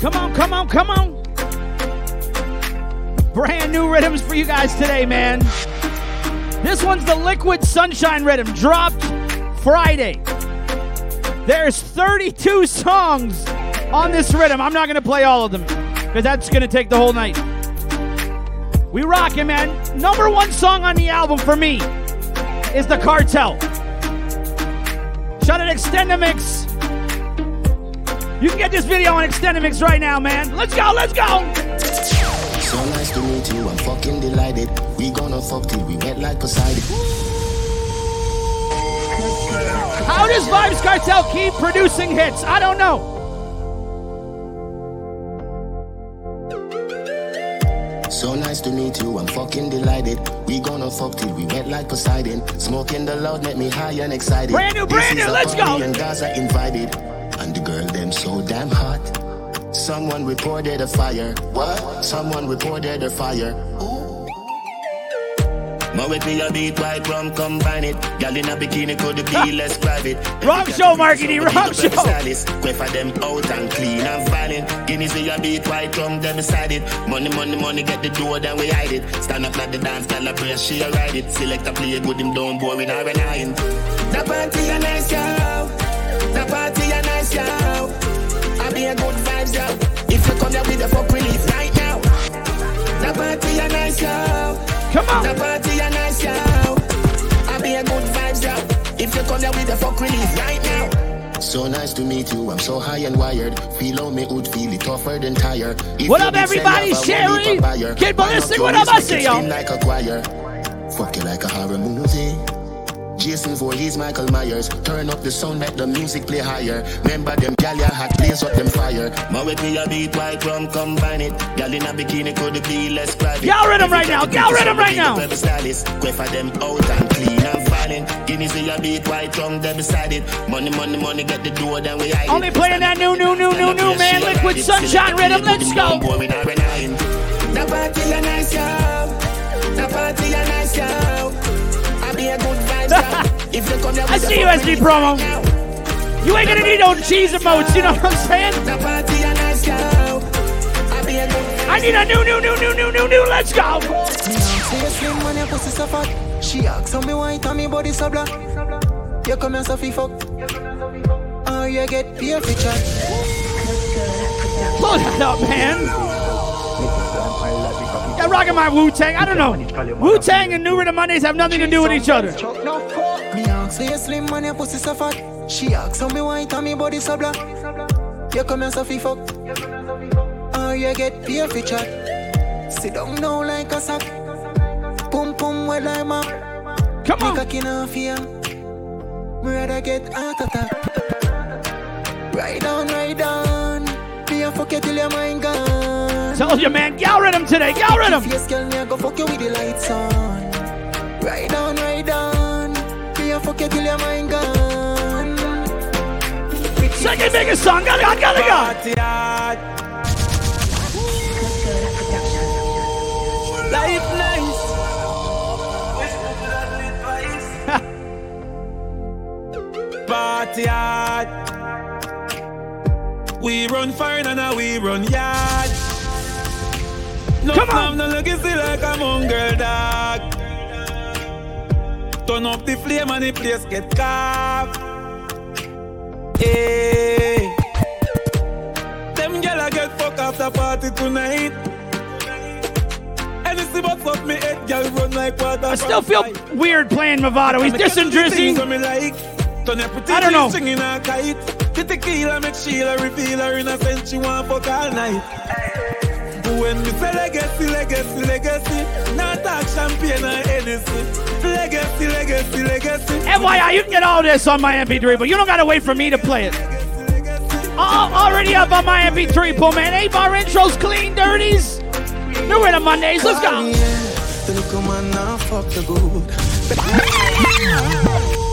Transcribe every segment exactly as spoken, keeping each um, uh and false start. Come on, come on, come on. Brand new rhythms for you guys today, man. This one's the Liquid Sunshine rhythm, dropped Friday. There's thirty-two songs on this rhythm. I'm not going to play all of them because that's going to take the whole night. We rockin', man. Number one song on the album for me is the Kartel. Shout out Extend-A-Mix. You can get this video on Extend-A-Mix right now, man. Let's go, let's go. So nice to meet you, I'm fucking delighted. We gonna fuck till we wet like Poseidon. How does Vybz Kartel keep producing hits? I don't know. So nice to meet you, I'm fucking delighted. We gonna fuck till we wet like Poseidon. Smoking the loud make me high and excited. Brand new, brand new, let's go. And guys are invited. And the girl them so damn hot. Someone reported a fire. What? Someone reported a fire. Ooh. My with me a beat, white rum, combine it. Girl in a bikini could be less private. Wrong show, marketing, wrong show. Quay for them out and clean and violent. Guineas with a beat, white rum, them beside it. Money, money, money, get the door, then we hide it. Stand up like the dance, girl a press, she'll ride it. Select a play, good him down, boring her and iron. The party a nice, y'all. The party a nice, y'all. I be a good vibes, y'all. If you come here with a fuck release right now. The party a nice, y'all. Come on. The party a nice, y'all. I be a good vibes, y'all. If you come there with the fuck release right now. So nice to meet you. I'm so high and wired. Feel on me would feel it tougher than tire. If what up, everybody? Sherry, Kid Ballistic, what up? I say, y'all. Like a choir. Fuck you like a horror movie. Jason Voorhees, Michael Myers. Turn up the sound, let the music play higher. Remember them gal ya hot, blaze up them fire. My with me a beat, white rum, combine it. Gal in a bikini could be less private. Y'all rhythm right now, y'all rhythm right now. Quay for them out and clean and violent. Guineas with a beat, white rum, them beside it. Money, money, money, get the door, then we hide. Only playing that new, new, new, new, new, man. Liquid Sunshine rhythm, let's go. The party a nice, y'all. The party a nice, y'all. I see you, S D promo. You ain't gonna need no cheese emotes, you know what I'm saying? I need a new, new, new, new, new, new, new, let's go! She asks on me white on me body so black. You come and Sophie fuck. Oh, you get pure feature. Blow that up, man! I'm rocking my Wu-Tang. I don't know. Wu-Tang and New Riddim Mondays have nothing to do with each other. She asks on me white on me body so black. You come and Sophie fuck. Oh, you get pure feature. Sit down now like a sack. Pum pum well I'm up. Come on. Rather get out of that. Right on, right on. Be a fuck you till your mind gone. Tell your man, y'all rhythm today, y'all rhythm. Yes, girl, me I go fuck you with the lights on. Right on, right on. Me I fuck you till your mind gone. Second biggest song, gotta go, gotta go. Life nice. Party hard. We run fine and now we run yard. No, come on! No look see like a mongrel dog. Turn up the flame and the place get carved. Hey, them gyal get fucked after party tonight. Anything but fuck me, eight gyal run like water. I still feel fight. Weird playing Mavado. He's dissing Drizzy. Like. I don't know. Singing a kite. The tequila make Sheila reveal her innocence. She want fuck all night. When we say legacy, legacy, legacy, not talk champagne or anything. Legacy, legacy, legacy. F Y I, you can get all this on my M P three, but you don't gotta wait for me to play it. Oh, already up on my M P three, pool man. Eight bar intros, clean dirties. New Riddim Mondays, let's go.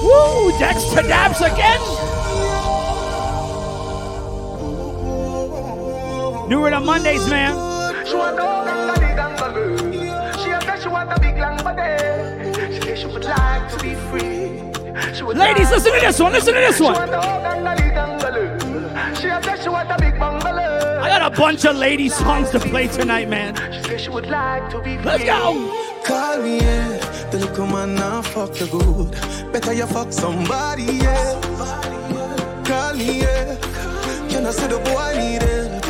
Woo, Dexta Daps again. New Riddim Mondays, man. She want to a big girl. She said she want a big long body. She said she would like to be free. Ladies, listen to this one, listen to this one. I got a bunch of lady songs to play tonight, man. Let's go. Call me, yeah. The little man now fuck the good. Better you fuck somebody, yeah. Call me, yeah. Can I say the boy need it?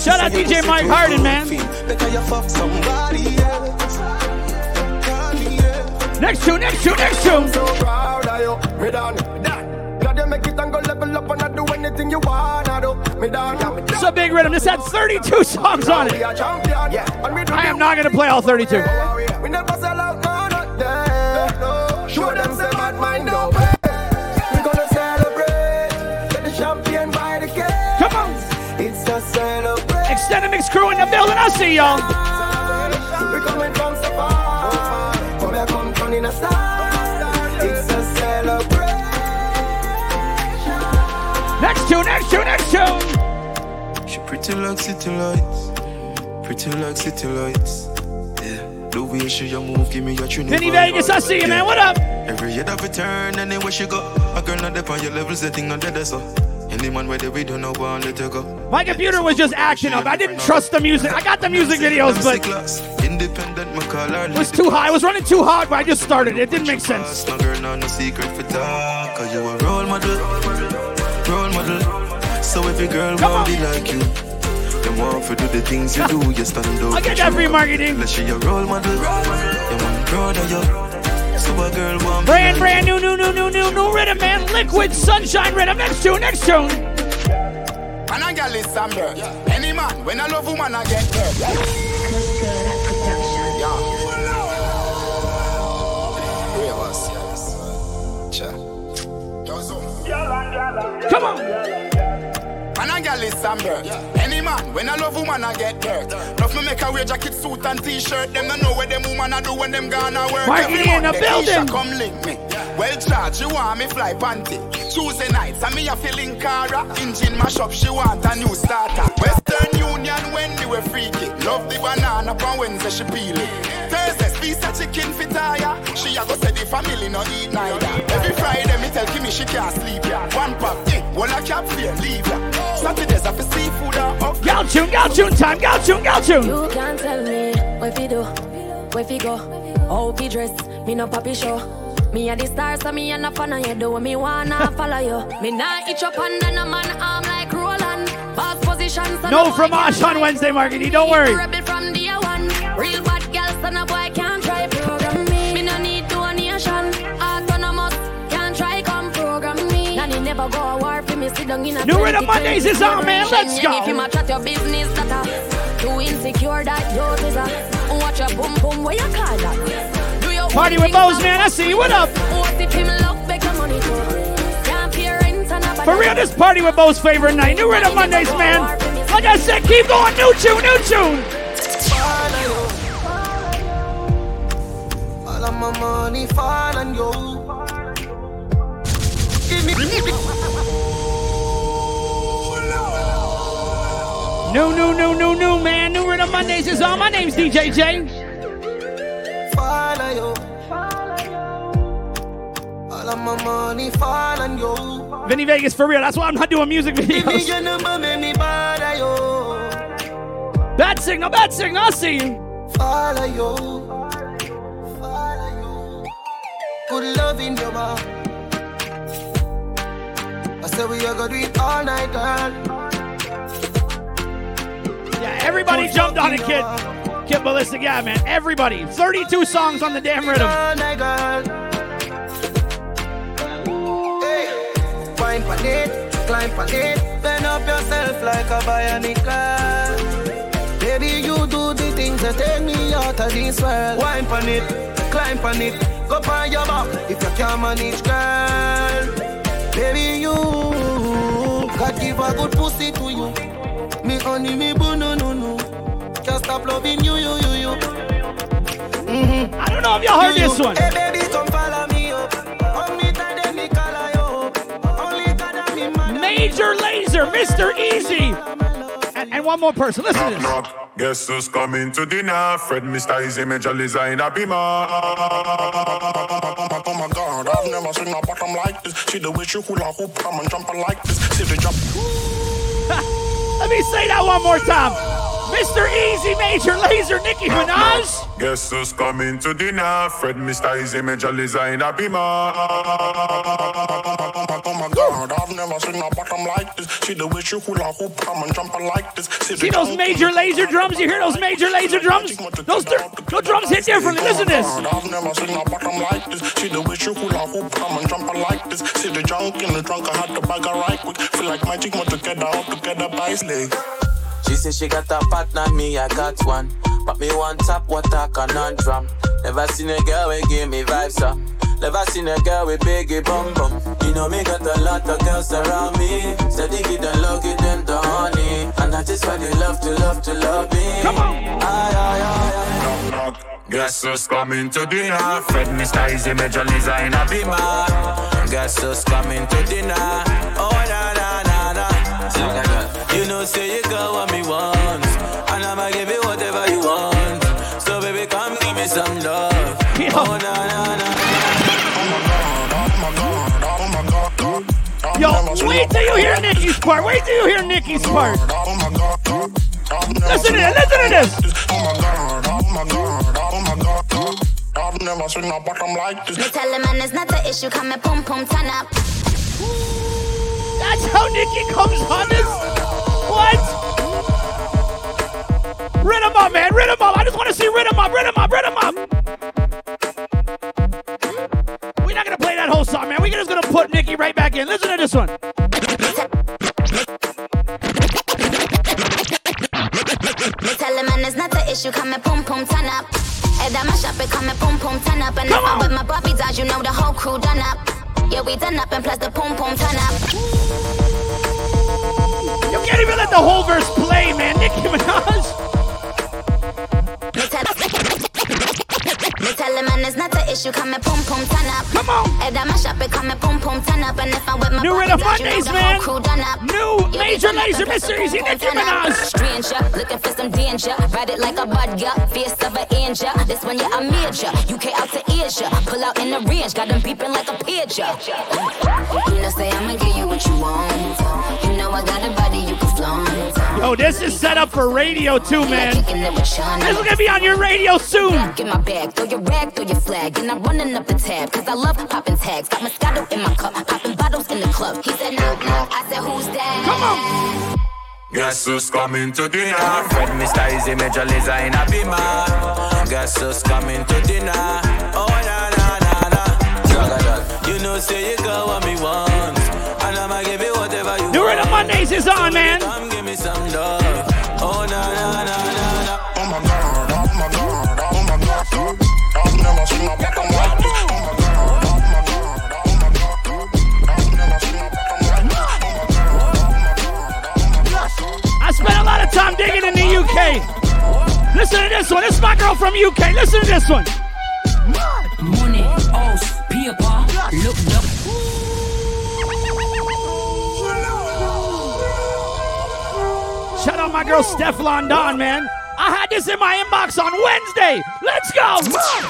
Shout out D J Mike Harden, man. Next tune, next tune, next tune. It's a big rhythm. This had thirty-two songs on it. I am not going to play all thirty-two. Show them some bad mind up. Extend-A-Mix crew in the building. I'll see y'all. We're coming from so far. Come here, come turn in a star. It's a celebration. Next tune, next tune, next tune. She pretty like city lights. Pretty like city lights. Yeah. The way she your move, give me your tune. Vinny Vegas, I see you, man. What up? Every year that we turn, anywhere she go. A girl not there on your levels, the thing not there, so. My computer was just acting up. I didn't trust the music. I got the music videos, but it was too high. I was running too hard, but I just started. It didn't make sense. So every girl won't be like you. For do the things you do, you stand up. I get that free marketing. Brand, brand new, new, new, new, new, new rhythm, man. Liquid Sunshine rhythm. Next tune, next tune. Any man, when I love woman, I get hurt. Come on. Any man, when I love woman, I get dirt. Love me make a wear jacket, suit and t-shirt. Them don't know where them woman I do when them gonna work. Marketing in the building. Come link me. Well charged, you want me fly panty. Tuesday nights, I me a feeling cara. Engine mash up, she want a new starter. Western Union, when they were freaky. Love the banana, upon Wednesday she peel it. Thursdays, pizza chicken fitaya. She a go say the family no eat neither. Every Friday, me tell Kimmy she can't sleep ya. One pop, eh, one a cap fear, leave ya. Saturdays, I feel seafood up. Gal tune, gal tune time, gal tune, gal tune. You can't tell me what we do, where we go, how we dress, me no papi show. Me a the stars, so me a na fan of you. Do me wanna follow you. Me na itch up under a man arm like Roland. Boss position, so no fromage on Wednesday, marketing. Don't worry. From day one, real bad girls, so no boy can't try program me. Me no need donation, autonomous can't try come program me. Nanny never go a war for me. Sit down in a New Riddim Mondays is on, man. Let's go. If you match at your business, that a too insecure that yours is a watch your boom boom where you call that. Party with Bose, man. I see you. What up? For real, this party with Bose favorite night. New Riddim Mondays, man. Like I said, keep going. New tune, new tune. All of my money fall on you. New, new, new, new, new, man. New Riddim Mondays is on. My name's D J J. Follow you. All of my money fall on you. Vinny Vegas for real. That's why I'm not doing music videos. Your number, make me bother you. Bad signal, bad signal. I'll see you. Follow you. Follow you. Good love in your mouth. I said we are gonna do it all night, girl. Yeah, everybody good jumped on it, kid. Get ballistic, yeah, man. Everybody. thirty-two songs on the damn rhythm. Climb on it, climb on it. Bend up yourself like a bionic. Baby, you do the things that take me out of this world. Climb on it, climb on it. Go by your back if you can't manage, girl. Baby, you God give a good pussy to you. Me only me boo, no, no, no. Can't stop loving you, you, you, you. Mm-hmm. I don't know if y'all heard you, this one. Hey, baby, come follow me up. Major Lazer, Mister Easy. And, and one more person. Listen knock, to this. Knock. Guess who's coming to dinner? Fred, Mister Easy, Major Lazer in a beamer. Oh my God, I've never seen a bottom like this. See the way she hula hoop, come and jump like this. See the jump. Let me say that one more time. Mister Easy, Major Lazer, Nicki Minaj. Guess who's coming to dinner? Fred, Mister Easy, Major Lazer in a beamer. Oh my God, I've never seen a bottom like this. See the way she hula hoop, come and jump like this. See, See those Major Lazer drums? You hear those Major Lazer drums? Those, th- those drums hit differently. Listen to this. I've never seen a bottom like this. See the way she hula hoop, come and jump like this. See the junk in the trunk, I had to bag her right quick. Feel like magic, more together, all together by his leg. She said she got a partner, me I got one. But me one tap, water, conundrum. Never seen a girl who give me vibes up. Never seen a girl with biggie bum bum. You know me got a lot of girls around me. So they give the love, give them the honey. And that is why they love to love to love me. Come on! Aye, aye, aye, aye. Knock, knock. Guess who's coming to dinner? Fred, Mister Easy, Major Lazer in a beamer. Guess who's coming to dinner? Oh, na, na, na, na. So, na, na. You know, say you got what me want, and I'ma give you whatever you want. So baby, come give me some love. Yeah. Oh na na na. Oh my God! Oh my God! Oh my God! God. Yo, wait till you hear Nicki's part. Wait till you hear Nicki's part. Oh my God! Oh my God. Listen to this. Listen to this. Oh my God! Oh my God! Oh my God! God. I've never seen a bottom like this. Me tell him, man, it's not the issue. Come and pump, pump, turn up. That's how Nicki comes on this. What? Riddim up, man, Riddim up. I just want to see Riddim up, Riddim up, Riddim up. We're not going to play that whole song, man. We're just going to put Nicki right back in. Listen to this one. Tell him, man, it's not the issue. Come and pum pum turn up. Head on my shop and come and pum pum turn up. And if I'm with my Bobby dolls, you know the whole crew done up. Yeah, we done up and plus the pum pum turn up. You can't even let the whole verse play, man. Nicki Minaj. Me tell him, man, it's not the issue. Come and pum pum turn up. Come on. Head on my shop and come and pum pum turn up. And if I'm with my New Riddim Mondays, man. New Major Lazer, Mister Easy, Nicki Minaj. Stranger, looking for some danger. Ride it like a vodka, fierce of an angel. This one, yeah, I'm major. U K out to Asia, pull out in the range, got them beeping like a pigeon. You know, say I'ma give you what you want. You know I got a body you can flaunt. Yo, this is set up for radio too, man. This is gonna be on your radio soon. Get my bag, throw your rag, throw your flag, and I'm running up the tab because I love popping tags. Got Moscato in my cup, popping bottles in the club. He said knock knock, I said who's that? Come on. Guess who's coming to dinner? Fred, Mister Easy, Major Lazer in a beamer. Guess who's coming to dinner? Oh na na na na. You know say you got what me want, and I'ma give you whatever you want. New Riddim Mondays is on, man. Come give me some love. Oh na na na na. Oh my God! Oh my God! Oh my God! I've never seen a bottom like this. Oh my God! Spent a lot of time digging in the U K. Listen to this one. This is my girl from U K. Listen to this one. Money, house, paper, looked up. Shout out my girl Stefflon Don, man. I had this in my inbox on Wednesday. Let's go. Money,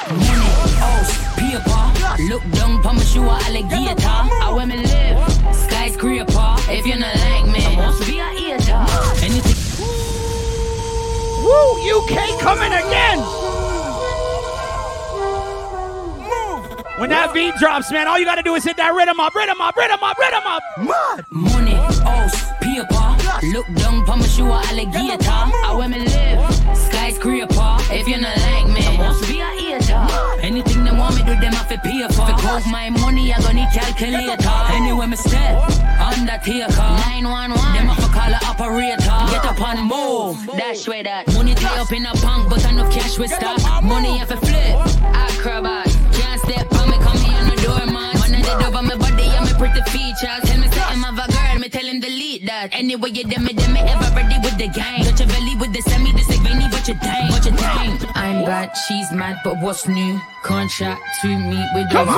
house, paper, look down, promise you a alligator. I want me live, skyscraper. If you're not like me, I want to be an eater. Woo, U K coming again! Move. When that beat drops, man, all you gotta do is hit that Riddim up, Riddim up, Riddim up, Riddim up! Mud! Money, house, paper, look down, promise you a alligator. I want me live, skyscraper. If you're not like me, I want to be an eater. Anything they want me do, them have to pay for. Because my money, I gonna need calculator. Anyway, me step, undertaker. nine one one, them have to call an operator. Get up and move, dash with that. Money tie up in a punk, but I no cash with stock. Money have to flip, acrobat. Can't step on me, come here on the doorman. One of the dove on my body, I'm a pretty feature. Tell me something of a girl, me tell him delete that. Anyway, you done me, done me, ever ready with the gang. Got your belly with the semi, this is veiny, what you dang, what you dang. I'm bad, she's mad, but what's new? Contract to me with the view. Man,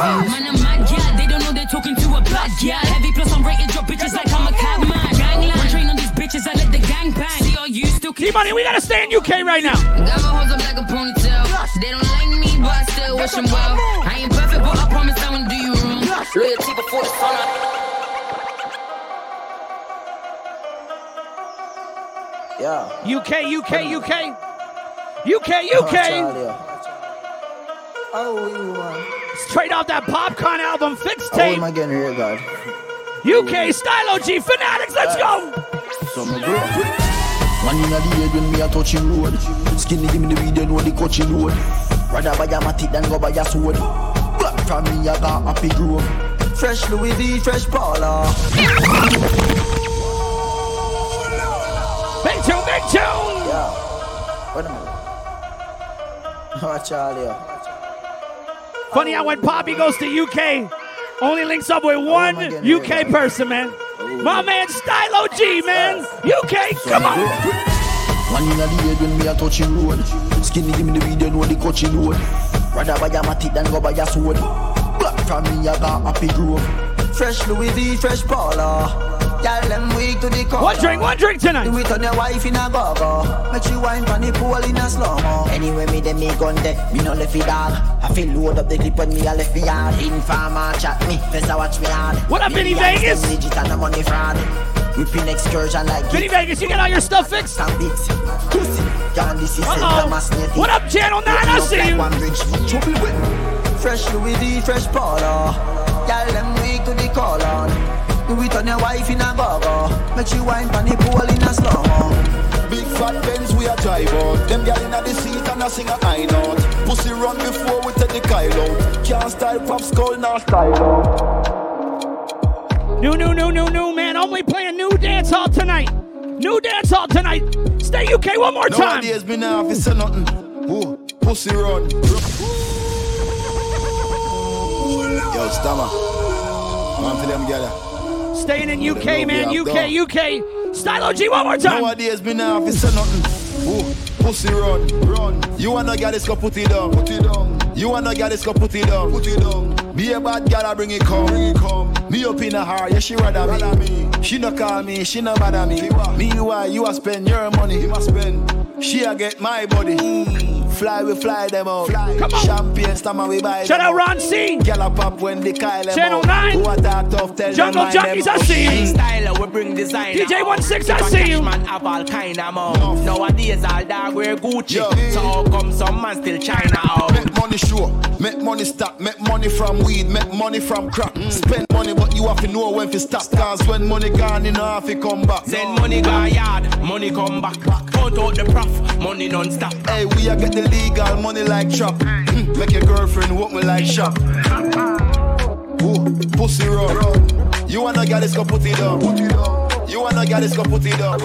I'm mad, yeah, they don't know they're talking to a bad girl. Heavy plus I'm rated, drop bitches like I'm a cabman. Gangland, one train on these bitches, I let the gang bang. See, are you still keep money? We gotta stay in U K right now. Got my hoes up like a ponytail. They don't like me, but I still wish them well. I ain't perfect, but I promise I won't do you wrong. Loyalty before the sun up. Yeah. U K, U K, U K. U K, U K. Oh, straight off that PopCaan album, Fix Tape. Oh, am I getting here, God? U K, Stylo G, Fanatics, let's go! So my girl. Man, you know the head when me a touching road. Skinny give me the weed and when the coaching road. Rather buy a matic than go buy a sword. Black from me, I got happy grove. Fresh Louis V, fresh Paula. Big tune, big tune! Yeah. Wait a minute. Oh, Charlie. Funny how when Poppy goes to U K, only links up with one oh, U K right. person, man. Oh, my man Stylo G, man. U K, so come on. Man in the head when me a touching road. Skinny give me the weed and when the coaching road. Rather buy a matic than go buy a sword. Black from me, I got happy grove. Fresh Louis V, fresh Paula. Y'all them weak to the cover. One drink, one drink tonight. Do it on your wife in a go-go. Make you wine from the pool in a slow-mo. Anyway, me dem me gun there. Me no left it all. I feel load up the clip on me, I left me all. Informer chat me, first I watch me hard. What up, Vinny Vegas? I'm legit and I'm money fraud. Ripping excursion like Vinny Vegas, you get all your stuff fixed? Uh-oh. What up, Channel nine? I see you. Fresh Louis V, fresh Polo. Y'all them weak to the colon. Do it on your wife in a go-go. Make you wine pan the pool in a slow-mo. Big fat Benz we a drive out. Them girl in a the seat and a sing a high note. Pussy run before we take the Kyle out. Can't style pops call now style out. New, new, new, new, new, man. Only playing new dance hall tonight. New dance hall tonight. Stay U K one more time. Nowadays me now if it's a nothing. Ooh, pussy run. Yo, stammer. Man for them girl. Staying in U K, man. U K, U K. Stylo G, one more time. Nowadays, me now if it's a nothing. Ooh, pussy run, run. You wanna get this, go put it down, put it down. You wanna get this, go put it down, put it down. Be a bad girl, I bring it come, bring it come. Me up in her heart, yeah, she rather me. me. She no call me, she no bad at me. Me why you a spend your money, you a spend. She a get my body. Mm. Fly, we fly them out. Fly. Come on. Champagne, stammer, we buy them. Shout out Ron C. Gala pop when they call them Channel out. nine. Who attack tough, tell Jungle them Junkies, I see you. Styler, we bring design. D J sixteen, I see you. Man have all kind of mouth. Nowadays, all dog wear Gucci. Yeah. So how come some man still China out? Make money sure. Make money stop. Make money from weed. Make money from crack. Mm. Spend money, but you have to know when to stop. Cause when money gone, you know have to come back. Send money gone yard. Money come back. Count out the prof. Money non-stop. Hey, we are getting legal money like chop. Make your girlfriend walk me like shop. Ooh, pussy run. You wanna get this, go put it down. You wanna get this, go put it down.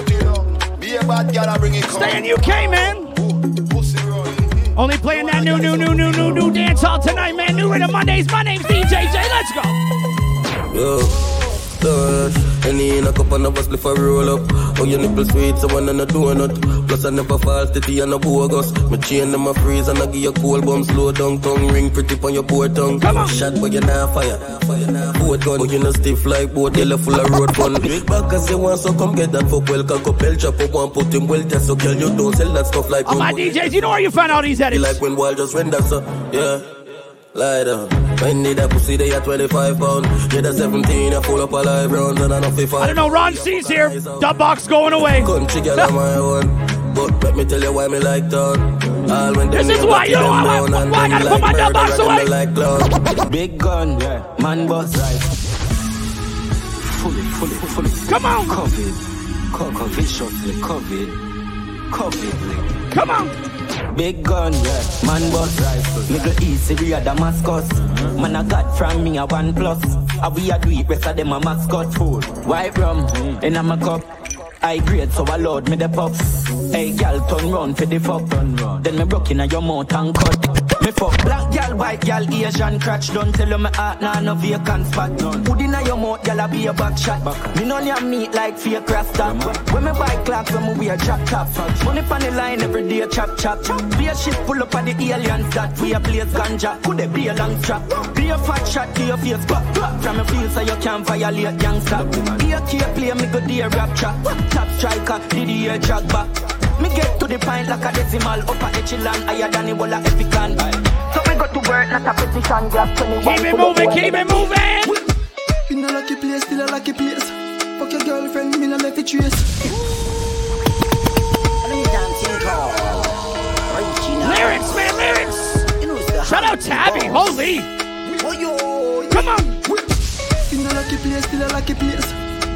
Be a bad girl, I bring it home. Stay in U K, man. Ooh, pussy run. Only playing that new, new, new, new, new, new dance hall tonight, man. New Riddim Mondays. My name's D J J. Let's go. Yo. Any in a cup and a bus before roll up. Oh, your nipple sweet, so one and a donut. Plus I never false titty and a bogus. My chain and my freeze and I give you cold bum. Slow down tongue, ring pretty on your poor tongue. Come on. Shot but you not fire. Boat gun, but you not stiff like boat. Yellow full of road fun. Back as you want, so come get that fuck well. Cock up, El Chapo, one put him well test. So girl, you don't sell that stuff like. All my D Js, you know where you find all these edits. Like when wild just went that, so yeah. Lie down. When need a pussy, they are twenty-five pounds. Yeah, the seventeen, I pull up a live round and I know fifty-five. I don't know, Ron C's here. That box going away. Country girl on my own. But let me tell you why me like down. All when this is why you know I, I, why I gotta like put my dumb box away. Like big gun, yeah. Man boss. Right. Fully, fully, fully. Come on. COVID. COVID, shortly. COVID. COVID. Come on. Big gun, yeah. Man boss rifle. Nigga easy, we are Damascus. Mm-hmm. Man I got from me a one plus. I we a do it, rest of them a mascot food. White rum, mm-hmm. in a cup. I grade, so I load me the pups. Hey gal, turn round for the fuck. Then me broke in a your mouth and cut. Me fuck black gal, white gal, Asian crotch. Don't tell me heart nah no vacant spot. Put in a your mouth, gal I be a back shot. Back. Me none ya meat like fear craft that. Yeah, when me buy clocks, when me wear chop chop. Money on the line every day, chop chop chop. Be a shit pull up on the aliens that we a place ganja. Could it be a long trap? Be a fat shot to your face, but from a feel so you can't violate gangsta. Be a key play me good dear rap trap. Top striker, did he hear drag back? Me get to the pint like a decimal. Upper echelon, higher than the wall of Epican. So we go to work, not a petition. Grab twenty-one. Keep it moving, keep it moving. In a lucky place, still a lucky place. Fuck your girlfriend, me no left it trace. That's heavy, holy! Oh, yo, yeah. Come on! In a lucky place, still a lucky place.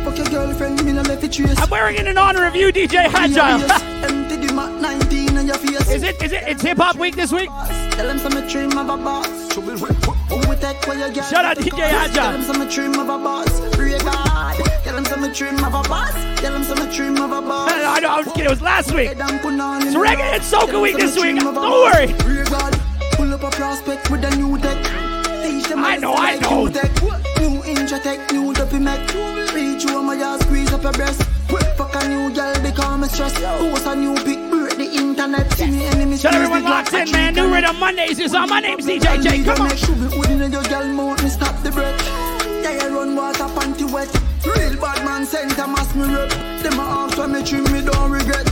Fuck your girlfriend, me not left it trace. I'm wearing it in honor of you, D J Hadja. Is it, is it, it's Hip Hop Week this week? Tell him some dream of a boss. Shout out D J Hadja. Tell him some dream of a boss. Tell him some dream of a boss. Tell him some dream of a boss. No, no, I know, I was kidding, it was last week. It's Reggae and Soca Week this week, don't worry. Pull up a prospect with a new deck. I know, I know. New Inja Tech, new Duppy Mac. Reach you on my ass, squeeze up your breast. Fuck a new girl, become a stress. Post a new big bird, the internet. Shut everyone locked in, man. New Riddim Mondays is on. My name's D J J. Come on. Stop the breath. Yeah, run water, panty wet. Real bad man sent a mask me rep. Them are after me, trim me, don't regret.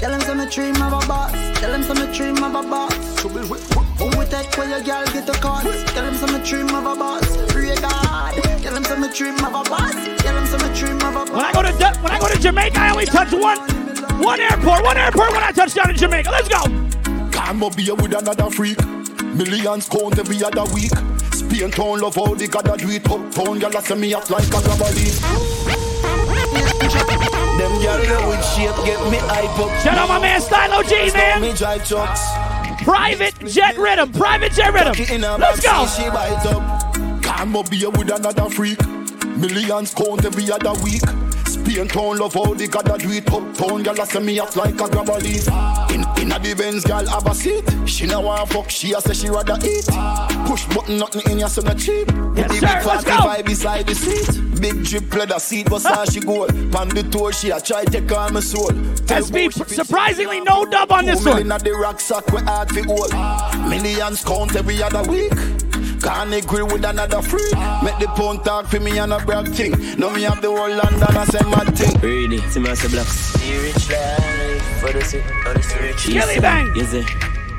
Tell him some dream of a boss. Tell him some dream of a boss. Who we take where your girl get the cards? Tell him some dream of a boss. Pray God. Tell him some dream of a boss. Tell him some dream of a boss. When I go to when I go to Jamaica, I only touch one one airport, one airport when I touch down in Jamaica. Let's go. Can't be here with another freak. Millions count every other week. Spain town love how they gotta do it. Uptown y'all send me up like a gabardine. Them girls with shit get me hype up. Shout out my man Stylo G, man. Private Jet Riddim, Private Jet Riddim. Let's go. Can't be here with another freak. Millions count every other week. Spain town love how they gotta do it. Uptown y'all send me up like a grabberly. In a the Benz, girl have a seat. She now want fuck, she a say she rather eat. Push button, nothing in your so not cheap. Yes, the big party vibe beside the seat. Big drip leather seat, but how she go? Pan the toe, she a try take on my soul. S B, surprisingly no dub on this one. In a the rucksack, we hard fi hold. Millions count every other week. Can't agree with another freak. Make the pound talk for me and a brag thing. Now me have the whole London and send my thing. Really, see me as a black. See rich life for the city, for the rich. Killy bang. Yes, eh.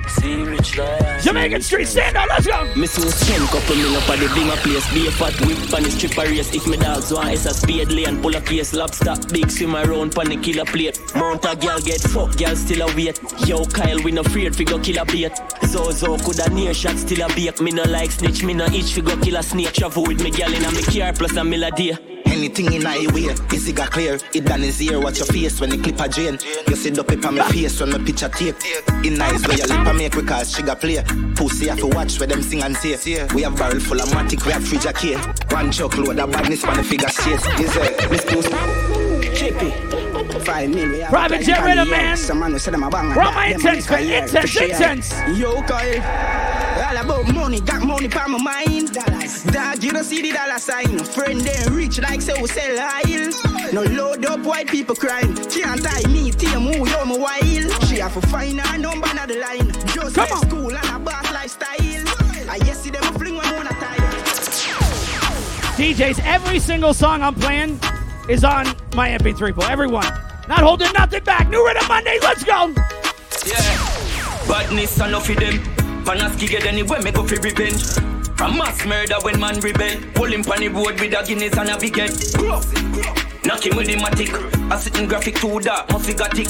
See rich life. Jamaican street, stand up, let's go. Me so skin, couple me up at the bigger place. Be a fat whip on the stripper race. If me dogs want, it's a spade lane. Pull a case, lobster, big swim around pan the killer plate. Mount a girl get fucked, girl still a wait. Yo, Kyle, we no afraid fi go kill a plate. Zozo could a near shot still a bake. Me no like snitch, me no itch fi go kill a snake. Travel with me girl in a me car plus a mill a day. Anything in I way, is it got clear? It done his ear, watch your face when the clip a drain. You see the paper me face when my picture tape. In eyes where your lip a make because she got play. Pussy have to watch where them sing and say. We have barrel full of matic, we have fridge a cake. One chuck load of badness for the figure chase. Is it? Miss Goose. Chippy. Private Jet Riddim, man. From my intense, for intense, intense. Yo, Kyle. All about money, got money for my mind. Dog, you don't see the dollar sign. Friend, they rich like so sell oil. No load up white people crying. Can't tie me, team, who yo, my wild. She have to find her number on the line. Just like school and a bath lifestyle. I yes, see them fling one on a tie. D Js, every single song I'm playing is on my M P three pool. Everyone, not holding nothing back. New Riddim Mondays, let's go. Yeah, badness enough for them. Panaski get anywhere, make up for revenge. From mass murder when man rebel. Pull him on the road with a Guinness and a big head. Knock him with the matic. A sitting graphic to that, must be got tick.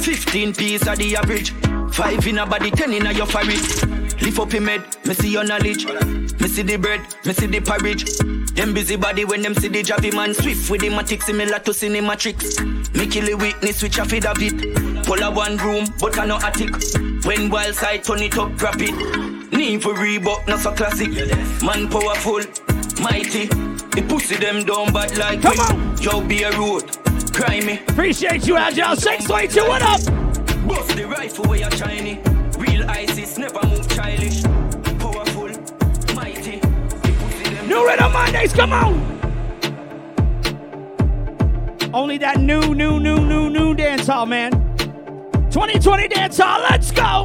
Fifteen piece at the average. Five in a body, ten in a your favorite. Lift up him head, me see your knowledge. Me see the bread, me see the porridge. Them busy body when them see the jabby man swift with the matic similar to cinematrix. Me kill the weakness which I feed a bit. Pull a one room, but I no attic. When wild side turn it up, grab it. Need for Reebok, not so classic. Man powerful, mighty. The pussy them down bad like come on. Yo be a road, grimy. Appreciate you, Agile. Shakes twenty-two, what up? Bust the rifle where you're shiny. Real ISIS never move childish. New Riddim Mondays, come on! Only that new, new, new, new, new dance hall, man. twenty twenty dance hall, let's go!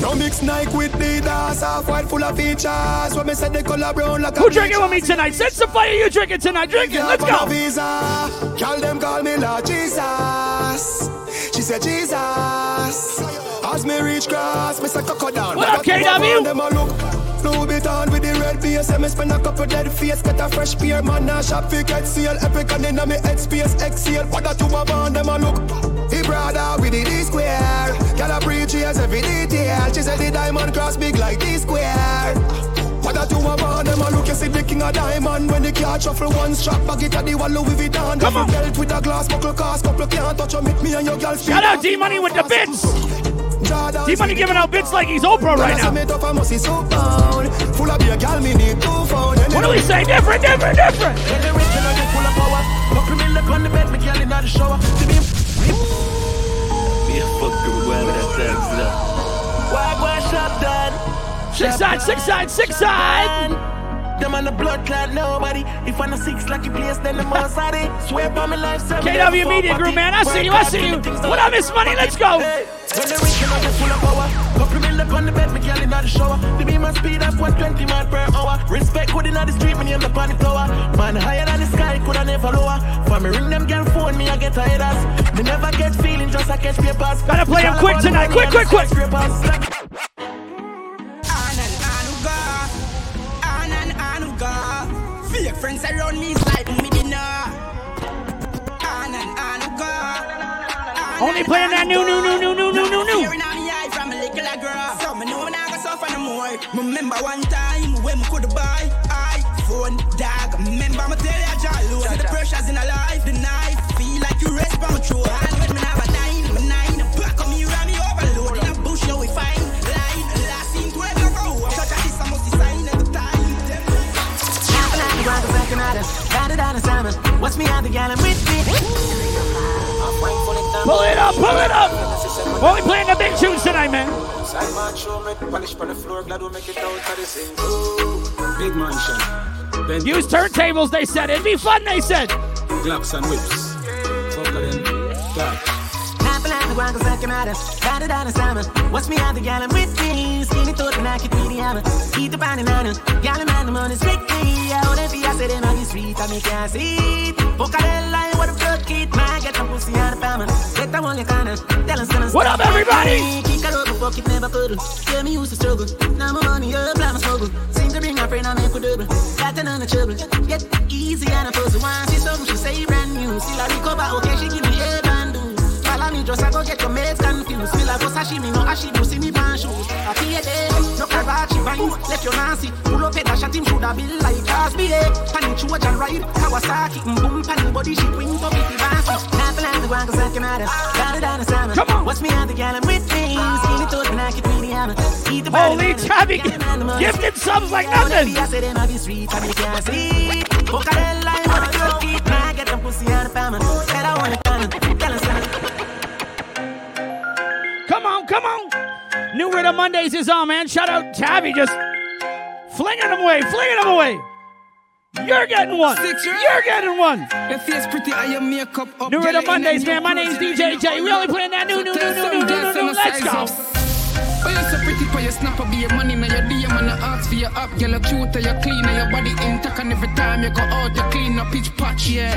No mix Nike with the dance, half white full of features. When me said the color brown like a who drinking with me tonight? Set some fire, you drinking tonight. Drink it, let's go! Visa. Call them, call me Lord Jesus. She said Jesus. As me reach grass, me say cocoa down. What up, K W? Blue bit on with the red face. And me spend a couple dead face. Get a fresh beer, man. Now shop for get seal. Epic and in a me head space. Exhale. What a two of on them a look. He brother with the D square. Gotta preach, he has every detail. She said the diamond cross big like D square. see the king of diamond. When the car shuffle one strap, bag it at the wallow with it on. Come on. Belt with a glass buckle cast, couple can't touch you, make me and your girl. Shout out D-Money with the bits. D-Money giving out bits like he's Oprah right now. What do we say? Different, different, different. Six side, six side, six side. Them on the blood clot, nobody. If I'm a six lucky place, then the most I did. Swear by my life, K W Media Group, man. I see you, I see you. What up, Miss Money? Let's go. When the rich I just full of power. Compliment up on the bed, me girl in the shower. The beam and speed up one twenty miles per hour. Respect good in the street, me name the panic tower. Man higher than the sky, coulda never lower. For me ring them girl phone, me I get a headache. Me never get feeling, just I catch papers. Gotta play them quick tonight, quick, quick, quick. Fake friends around me is like me dinner. On and on go. Only playing that new, new, new, new, new, new, new, new. Tearing out me eye from a little girl. So me know I go suffer no more. Remember one time when me could buy iPhone, dog. Remember me tell you I lose. See the pressures in a life, the knife. Feel like you rest by my throat. And when me have a nine, me nine. Back on me, ram me overload. In a bush, now we fine. Line, last thing to ever go. Such a this I must design at the time. Watch me out the gallon with me. Pull it up, pull it up. Only playing the big tunes tonight, man. Big mansion. Use turntables, they said. It'd be fun, they said. Glocks and whips. Watch me out the gallon with me. Skinny thought and I could be the hammer. Eat the pan and onions. Gallon and the money's quickly. On the street, I make you see it. Pocadella, what a fuck it. My get some pussy out of famine. Get them on your corner. Tell us, tell us. What up, everybody? Kick a local bucket, never could. Tell me who's the struggle. Now my money up, I'm a struggle. Seem to bring a friend, I make a double. Got another trouble. Get easy and a pussy. Once see something, she say brand new. Still I recover, okay, she give me a bandu. Follow me, just I go get your mates confused. Feel like go sashimi, no ashibu, see me pan shoes. I feel it, no karate, vine, left your Nancy. Pull up, head, dash at him, should have been like Cosby, eh? Panic, church and ride, Kawasaki, boom, panic, body, she wing, up with the basket. Nothing like the one, cause I can matter. Got it on the salmon. Come on. Watch me out the gallon with me. Skinny toad, and I can really have it. Eat the holy tabby, gifted subs like nothing. I said, I'm street, I make you see. Pocadella, I want to go eat, and I get them pussy out of famine. Said I want to come, tell us, tell us. Come on, come on. New Riddim Mondays is on, man. Shout out Tabby just flinging them away, flinging them away. You're getting one. Six, you're, you're getting one. If it's pretty, I am makeup up. New Riddim Mondays, man. My name's D J J. We only playing that new, new, new, new, new, new, new, new, new. Let's go. Oh, you're so pretty for your snapper, be your money, now your D M and I ask for your up. You're cute, you're clean, your body intact, and every time you go out, you clean up each patch, yeah.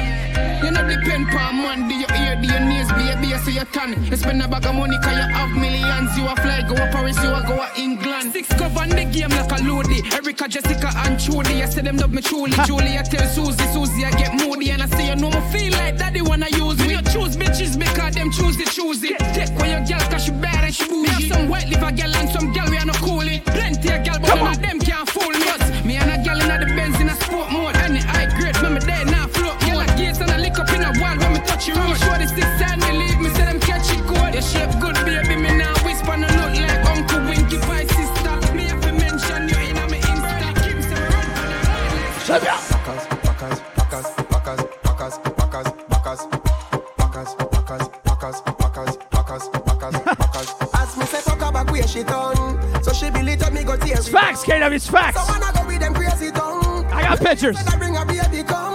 You know depend for a man, do your ear, do your knees, be your beer, so you tan. You spend a bag of money, cause you have millions, you a fly, go a Paris, you a go a England. Six cover the game like a loody, Erica, Jessica, and Trudy, I say them love me truly, Julie, I tell Susie, Susie, I get moody, and I say you know me feel like daddy wanna use me. You choose bitches, because them choose it, choose it. Take when your girl, cause she bad and she bougie. Some white liver girl and some girl we are not cool it. Plenty of girl, but none of them can't fool me. Me and a girl in the Benz in a sport mode. And the high grade, when me dead now float. Girl like gates and I lick up in a wall when me touch it road. Show the six and me leave me, say them catch it good. Your shape good, baby, me now whisper no look like Uncle Winky Pie sister. Me have to mention you in a me Insta. Keep some run on the island. Shut up! Packers, packers, packers, packers, packers, packers, packers, packers, packers, packers, packers, packers, packers, packers, packers. She done. So she believed that me go tears. It's facts, K W, it's facts. So when I go with them crazy done. I got pictures. I bring her baby come.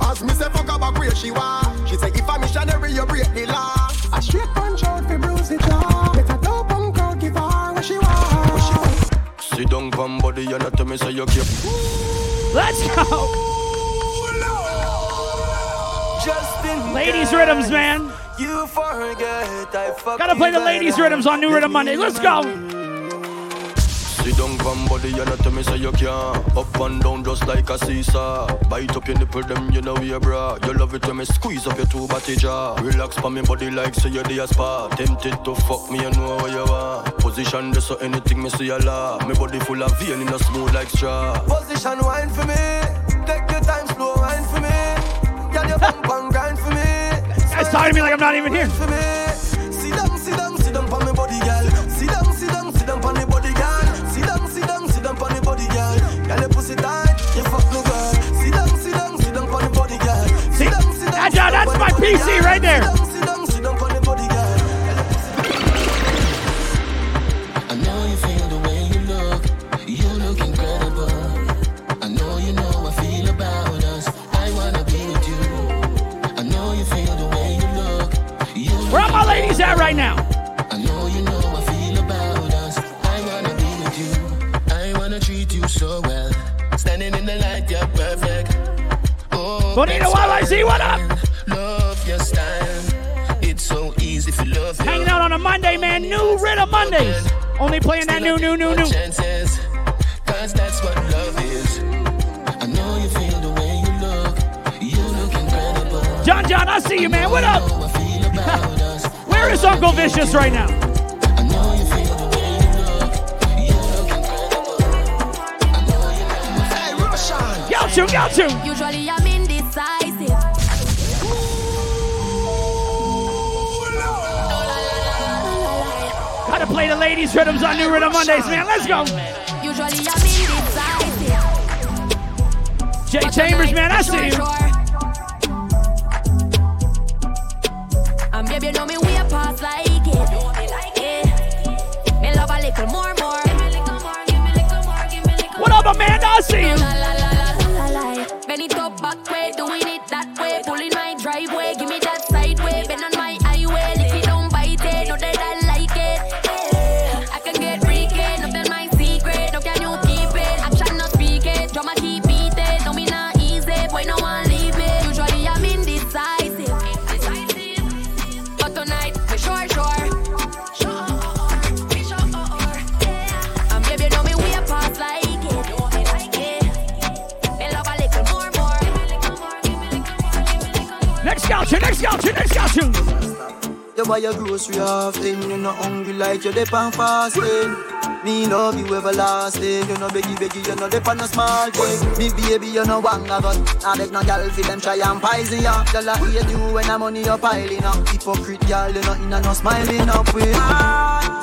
Ask me say fuck about where she was. She say if I'm missionary, you break the law. I straight punch out for bruise the jaw. Let her dope and go give her what she wants. Sit down, bum body, you're not to me, so you keep. Let's go. Justin, ladies' rhythms, man. You forget I fuck. Gotta play the ladies' rhythms on New Riddim Monday. Let's go. Sit down from body, you not to me say you can. Up and down just like a seesaw. Bite up your nipple, them you know your bra. You love it when me squeeze up your two body jaw. Relax for me body like say you're the spa. Tempted to fuck me, you know where you are. Position this so anything me see a lot. Me body full of vein in a smooth like straw. Position wine for me. Take your time, slow wine for me. Get your bump and grind for me. It's talking to me like I'm not even here. Sit down, sit down, sit down for me body, girl. Sit down, sit down, sit down for me body, girl. Sit down, sit down, sit down for me body, girl. Girl, you pussy tight, you fuck me, girl. Sit down, sit down, sit down for me body, girl. Sit down, sit down. That's my P C right there. Sit down, sit down for me body, girl. I know you feel the way you look. You look incredible. I know you know I feel about us. I wanna be with you. I know you feel the way you look. You look. Where are my ladies at right now? So well, standing in the light, you're perfect. Oh, Bonita Y Y Z, what up? Love your style. It's so easy if you love. Hanging out on a Monday, man. New Riddim Mondays. Only playing that new, new, new, new. Chances, cause that's what love is. I know you feel the way you look. You look incredible. John, John, I see you, man. What up? Where is Uncle Vicious right now? You got you. Usually I'm indecisive. Ooh, gotta play the ladies' rhythms on New Riddim Mondays, man. Let's go. Usually I'm indecisive. Jay Chambers, man, I see you. And baby, you know me way past like it. Me love a little more, more. What up, Amanda? I see you. Bend it up back way, doing it that way. Pulling my driveway, give me that sideway. Bend on my highway, if you don't bite it, no that I like it. Yeah. I can get freaky, no tell my secret, no can you keep it? Action not speak it, drama keep it. No me not easy, boy no one leave me. Usually I'm indecisive, indecisive. But tonight, for sure, sure. Sure, for sure, yeah. And baby, you know me way past like it. Next got you, next got you, next got you. You buy your grocery often, you're not hungry like you're dep on fasting. Me love you everlasting, you're not beggy beggy, you're not dep on a small thing. Me baby, you're not one of us. I beg no girl for them try and poison ya. Y'all hate you when I'm money you're piling up. Hypocrite y'all, you're not in and not smiling up with.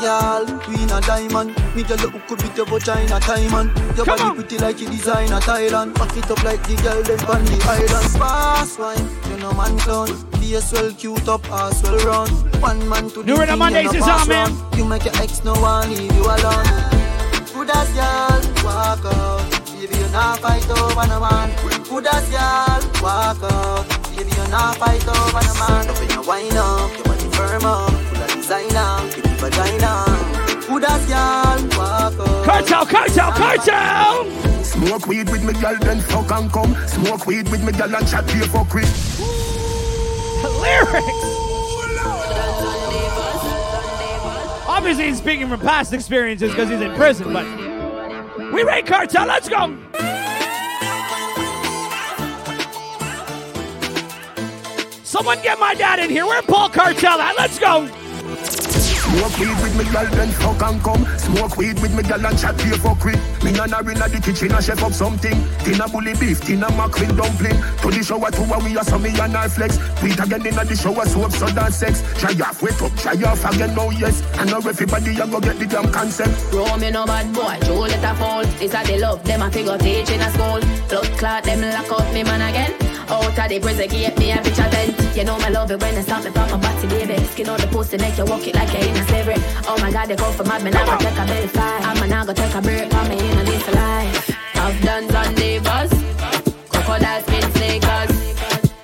Y'all, we in a diamond. Me girl look could beat your for China time and your Come body on. Pretty like you design a Thailand. Fuck it up like the girl them on the island. Pass wine. No man clown, face well cute up, ass well round. One man to do the Mondays is on, man. You make your ex no one leave you alone. Good as y'all, walk out. Baby, you're not fight over no man. Good as y'all, walk out. Baby, you're not fight over no man. Up in your wine up, your body firm up. Full of designer, keep your vagina. Good as y'all, walk out. Cartel, cartel, cartel! Smoke weed with me girl, then fuck and come. Smoke weed with me girl and chat here for quick. Lyrics! Obviously he's speaking from past experiences because he's in prison, but... We rate Cartel, let's go! Someone get my dad in here, where Paul Cartel at? Let's go! Smoke weed with me girl, then fuck and come. Smoke weed with me girl and chat here for quick. Me nana in the kitchen and chef up something. Tina bully beef, tina mackerel dumpling. To the shower to where we are, so me and I flex. We again in the shower, so up, so dance sex. Try off, wait up, try off again, no yes. And now everybody you go get the damn concept. Bro, me no bad boy, Joe let her fall. This how they love, them I figure teach in a school. Blood clot, them lock out me man again. Out of the prison, get me a bitch a tent. You know my love it when I stop me from my body, baby. Skin on the pussy, make you walk it like you're in a slavery. Oh my God, they go for mad, me now go take a belly fly. I'm a now go take a break, I'm a in a little life. I've done on neighbors, crocodiles, been snakers.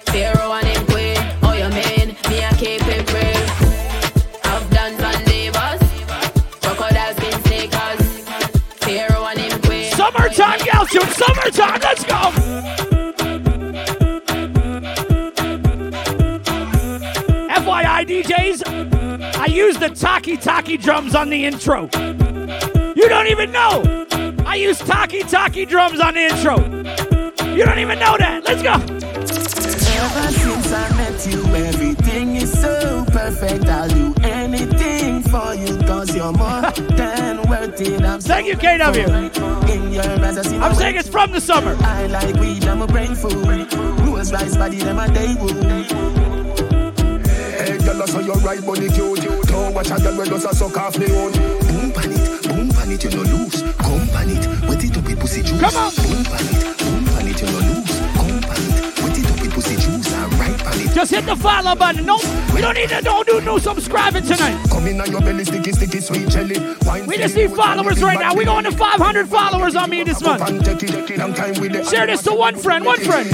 Pharaoh and him queen, oh you mean, me I keep it brave. I've done on neighbors, crocodiles, been snakers. Pharaoh and him queen. Summertime, y'all shoot, summertime, let's go! D Js, I use the Taki Taki drums on the intro. You don't even know. I use Taki Taki drums on the intro. You don't even know that. Let's go. Ever since I met you, everything is so perfect. I'll do anything for you, cause you're more than worth it. I'm thank you, K W. In your eyes, I'm saying it's from the summer. I like weed, I'm a brain fool. Rules rice, body, them a day wool. Hey, girl, I saw your right body cute. Don't watch a girl when does a suck off me own. Boom pan it, boom pan it, you no lose. Come pan it, wet it up with pussy juice. Come on. Boom pan it, boom pan it, you no lose. Come pan it, wet it up with pussy juice. And right pan it. Just hit the follow button. No, we don't need to don't do no subscribing tonight. Come in on your belly, sticky, sticky, sweet jelly. Wine we just need followers right now. We're going to five hundred followers on me this month. Share this to one friend, one friend.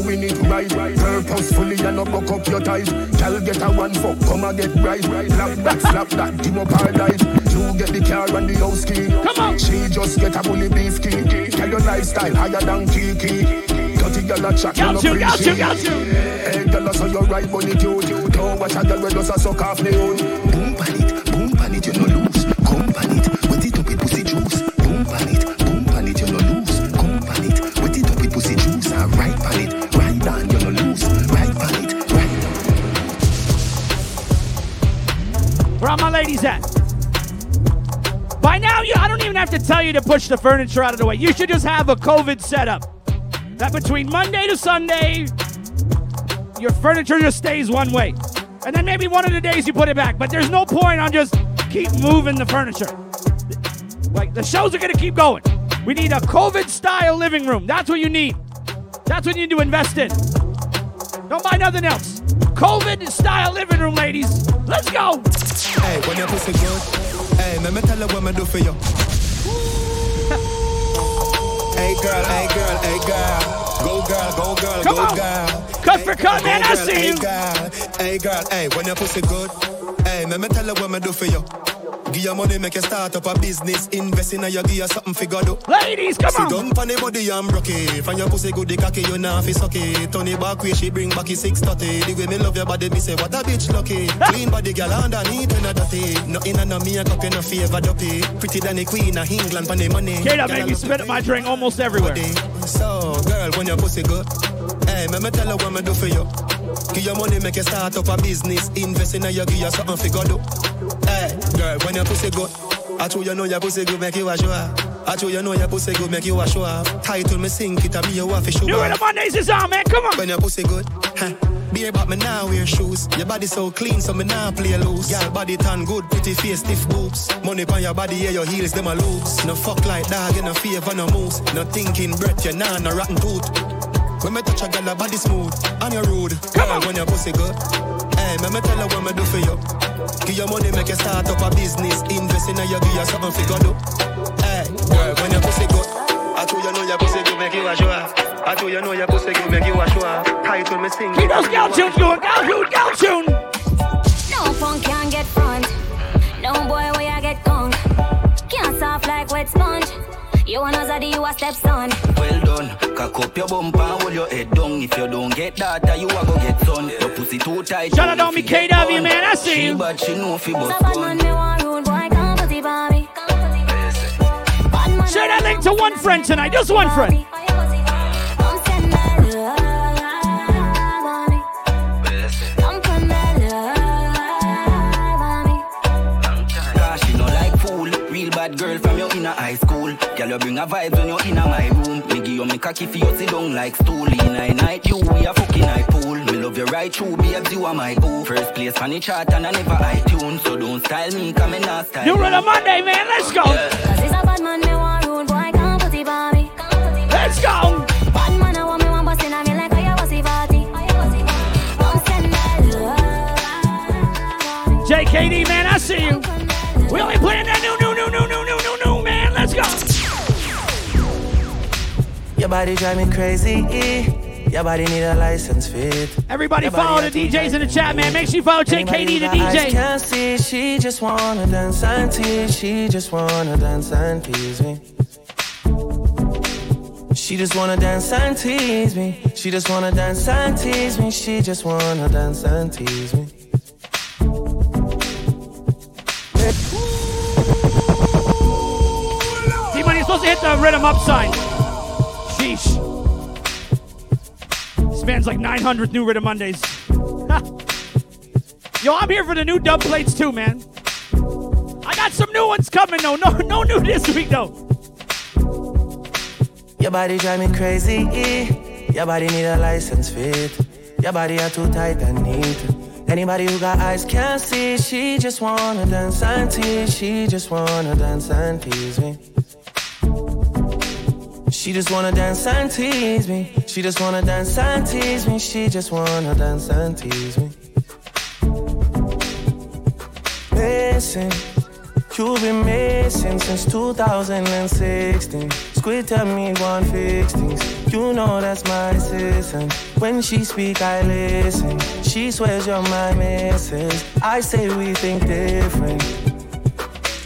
Doing it right, purposefully and not buck up your ties. Girl get a one fuck, come and get right. Slap that, slap that, give up paradise. You get the car and the house key. Come on. She just get a bully beef key. Tell your lifestyle higher than Kiki. Dirty girl a chat, got you, got you, got you. Hey girl, I saw your right body cute. Don't watch a girl when does a suck off me own. Boom pan it, boom pan it, you no lose. Come pan it, wet it up with pussy juice. Boom pan it, boom pan it, you no lose. Come pan it, wet it up with pussy juice. And right pan it. Down, you're gonna lose. Right, right, right. Where are my ladies at? By now, you, I don't even have to tell you to push the furniture out of the way. You should just have a COVID setup. That between Monday to Sunday, your furniture just stays one way. And then maybe one of the days you put it back. But there's no point on just keep moving the furniture. Like, the shows are gonna keep going. We need a COVID-style living room. That's what you need. That's what you need to invest in. Don't buy nothing else. COVID-style living room, ladies. Let's go. Hey, when your pussy good, hey, let me tell you what I do for you. Hey, girl, hey, girl, hey, girl. Go, girl, go, girl, come go, on. Girl. Cut hey, for cut, man, girl, I see hey, you. Girl. Hey, girl, hey, when your pussy good, hey, let me tell you what I do for you. Give your money, make you start up a business. Invest in a you, give you something figure do. Ladies, come on. Sit down for the body and broke it. From your pussy good, the cocky, you know, fi suck it. Turn it back way, she bring back it six thirty. The way me love your body, me say, what a bitch lucky. Clean body, girl, underneath and a dirty. Nothing and a makeup, you no favor, dirty. Pretty than the queen of England, pan the money. Kate, make me spit up my drink almost everywhere. So, girl, when your pussy good, hey, let me tell you what I do for you. Give your money, make you start up a business. Invest in a you, give you something figure do. Hey, girl, when your pussy good, I told you know your pussy good, make you wash you off. I told you know your pussy good, make you wash you off. Title me sink it, I be your wife a show. New Riddim Mondays is on, man, come on. When your pussy good, huh? Beer but me now wear shoes. Your body so clean, so me now play loose. Your body tan good, pretty face, stiff boobs. Money pon your body, yeah, your heels, them a loops. No fuck like dog, you no favor, no moves. No thinking breath, you nah, no rotten tooth. When me touch a girl, her body smooth, and you're rude. Come on. When your pussy good, hey, me me tell her what me do for you. Give your money, make you start up a business. Invest in a you, give you something figure do. Hey, girl, when your pussy good, I told you know your pussy good, make you wash off. I told you know your pussy good, make you wash off. Title me sing. Keep those girl tunes going, girl tune, girl tune. No punk can get front, no boy where I get gone. Can't soft like wet sponge. You and us are the U S stepson. Well done, cock up your bumper, hold your head down. If you don't get that, you are gonna get done. Your pussy too tight. Shout out to me, K W, man, I see you. But she know if you bust one. Share that link to one friend tonight, just one friend. Girl from your inner high school, girl you bring a vibe when you're in my room. Me give you me cocky for you sit down like stool. In I night you we a fucking high pool. Me love your right true babes you are my goal. First place on the chart and I never iTunes. So don't style me come in not style. New Riddim Monday man, let's go. Yeah. Cause it's a bad man me want rude boy can't put it by me. Let's go. Bad man I want me one bustin' and me like how you was it party. Don't send me love. J K D man I see you. We only playing that new new new new new new new new man. Let's go. Your body drive me crazy. Your body need a license fit. Everybody your follow the D Js in the chat, man. Make sure you follow J K D the D J. I can't see. She just wanna dance and tease. She just wanna dance and tease me. She just wanna dance and tease me. She just wanna dance and tease me. She just wanna dance and tease me. supposed to hit the rhythm up sign. Sheesh. This man's like nine hundredth New Riddim Mondays. Yo, I'm here for the new dub plates too, man. I got some new ones coming though. No, no new this week though. Your body drive me crazy. Your body need a license fit. Your body are too tight and neat. Anybody who got eyes can't see. She just wanna dance and tease. She just wanna dance and tease me. She just wanna dance and tease me. She just wanna dance and tease me. She just wanna dance and tease me. Missing, you've been missing since two thousand sixteen. Squid tell me one fix things. You know that's my sister. When she speak, I listen. She swears you're my missus. I say we think different.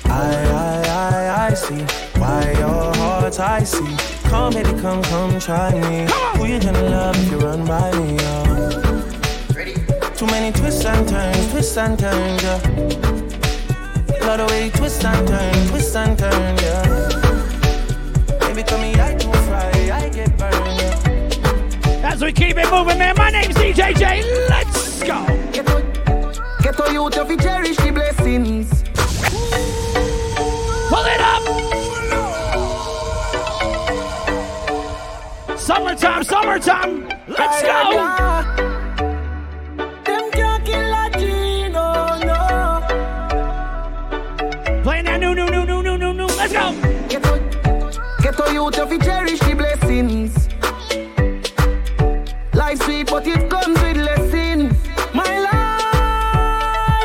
I, I, I, I see why your heart's icy. Come, baby, come, come, try me. Who you gonna love if you run by me? Oh. Ready? Too many twists and turns, twists and turns, yeah. Lot of way, twist and turn, twist and turn, yeah. Baby, come here, I do fry, I get burned, yeah. As we keep it moving, man, my name's D J J. Let's go. Get all you to cherish the blessings. Pull it up. Summertime, summertime. Let's go. Them can't kill Latino, no. Playing that new, new, new, new, new, new, new. Let's go. Get all you to cherish the blessings. Life's sweet, but it comes with lessons. My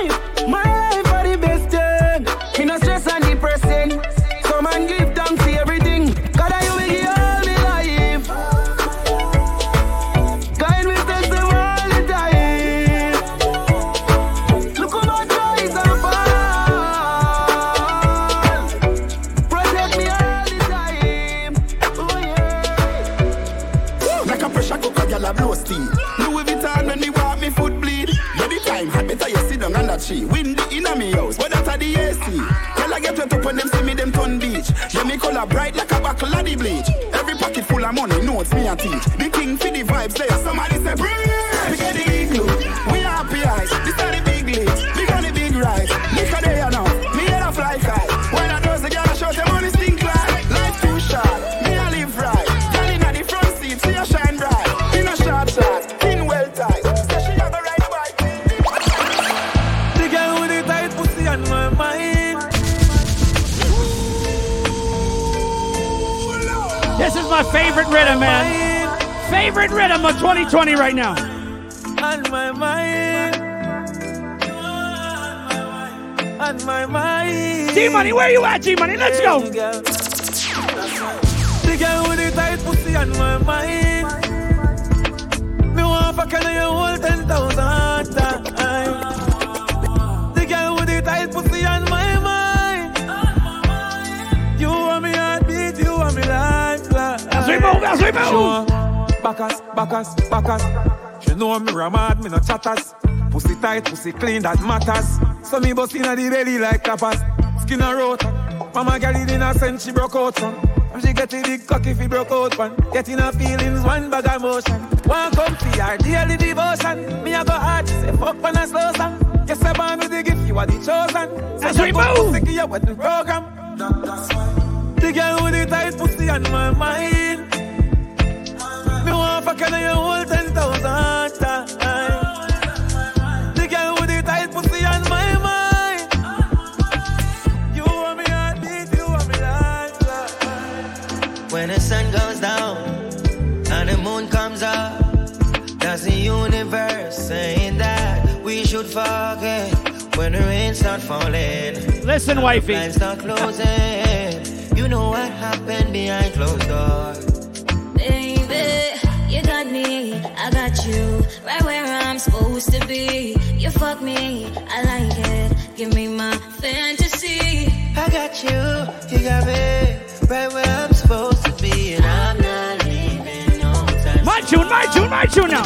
life, my life are the best thing. Me no stress and depressing. Come and give thanks to everything. God, I will give all me life. God, we bless the world the time. Look how much rise and fall. Protect me all the time. Oh yeah. Like a pressure cooker, girl, I blow steam. Louis Vuitton when me walk, me foot bleed. Yeah, the time had better you sit down under tree. Windy inna me house, but that's at the A C. Girl, I get wet up when them see me them ton beach. Yeah, me color bright like a buckle of the bleach. Every pocket full of money, notes me a teach. The king for the vibes there, somebody say breathe. We get the igloo, we happy eyes. This are the big leagues, we got the big rise. Look at they now, me head a fly guy. When I does the girl, I show them money stink like. Life too short, me a live right. Girl inna the front seat, see a shine bright. In well tight, so she have a right bike. The girl with the tight pussy on my mind. This is my favorite rhythm, man. Favorite rhythm of twenty twenty right now. On my mind. On my mind. G-Money, where you at, G-Money? Let's go. The girl with the tight pussy on my mind. Me want fuck on your whole ten thousand times. The girl with the tight pussy on my mind. You want me heartbeat, you want me life, life. As we move, as we move. Backers, backers, backers. She know me ramad, me no chatters. Pussy tight, pussy clean, that matters. So me bust inna the belly like tapas. Skin a road, mama girl it in a sense she broke out from. And she get a big cock if he broke out one. Getting her feelings, one bag of motion. One comfy, her daily devotion. Me I go hard, she say fuck when I slow down. Yes, I born with the gift, you are the chosen. So as we move! Sick of your wedding program. That, that's why. The girl with the tight pussy on my mind. Me want fuck on your whole ten thousand times. The girl with the tight pussy on my mind. When the sun goes down and the moon comes up, that's the universe saying that we should forget. When the rain starts falling, listen, wifey, the blinds start closing. You know what happened behind closed doors. Baby, you got me, I got you, right where I'm supposed to be. You fuck me, I like it, give me my fantasy. I got you, you got me. Right where I'm supposed to be, and I'm not leaving no time. My tune, my tune, my tune now.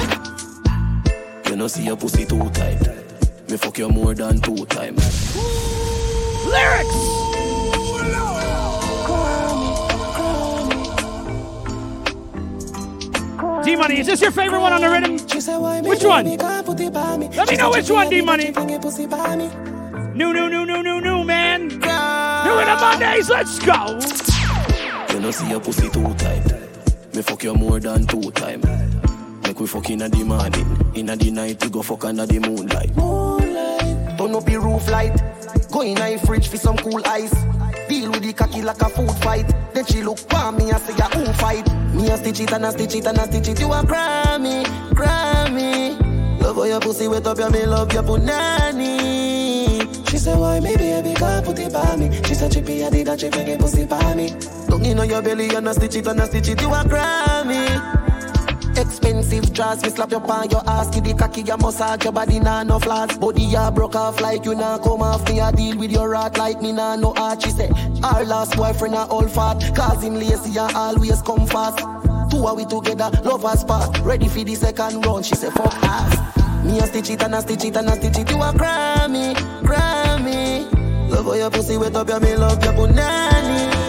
You know see your pussy two times. Me fuck you more than two times. Lyrics. Ooh, Lord. Call me, D-Money, is this your favorite one on the rhythm? Which one? Let me know which one, D-Money. New, new, new, new, new, new, man. New Riddim Mondays, let's go. You don't see your pussy too tight. Me fuck you more than two times. Like we fuck in the morning. In the night, we go fuck under the moonlight. Moonlight. Turn up your roof light. Go in the fridge for some cool ice. Deal with the khaki like a food fight. Then she look for me and say, I won't fight. Me a stitch it and a stitch it and a stitch it. You a Grammy, Grammy. Love how your pussy wet up your me, love your punani. She say, why me baby can't put it by me? She said, chippy, I did that, she bring it pussy by me. Don't you know your belly and a stitch it and a stitch it. You a Grammy. Expensive dress, me slap your pan, your ass. Give the khaki, your massage, your body nah no flaws. Body ya broke off like you nah come off. Me a deal with your rat like me nah no heart. She say, our last boyfriend a all fat. Cause him lazy and always come fast. Two are we together, love us fast. Ready for the second round, she say fuck ass. Me a stitch it and a stitch it and a stitch it. You a Grammy, Grammy. Love how your pussy wet up your me, love your punani.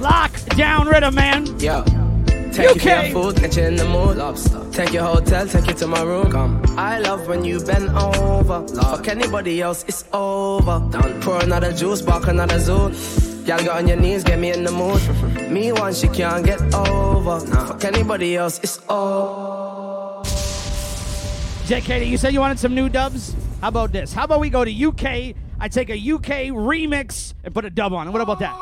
Lock down rhythm, man. Yeah. Take you for your food, get you in the mood. Lobster. Take your hotel, take you to my room. Come. I love when you bend over. Love. Fuck anybody else, it's over. Down. Pour another juice, bark another zone. Y'all got on your knees, get me in the mood. Me one, she can't get over. Nah. Fuck anybody else, it's over. J K D, you said you wanted some new dubs? How about this? How about we go to U K? I take a U K remix and put a dub on it. What about that?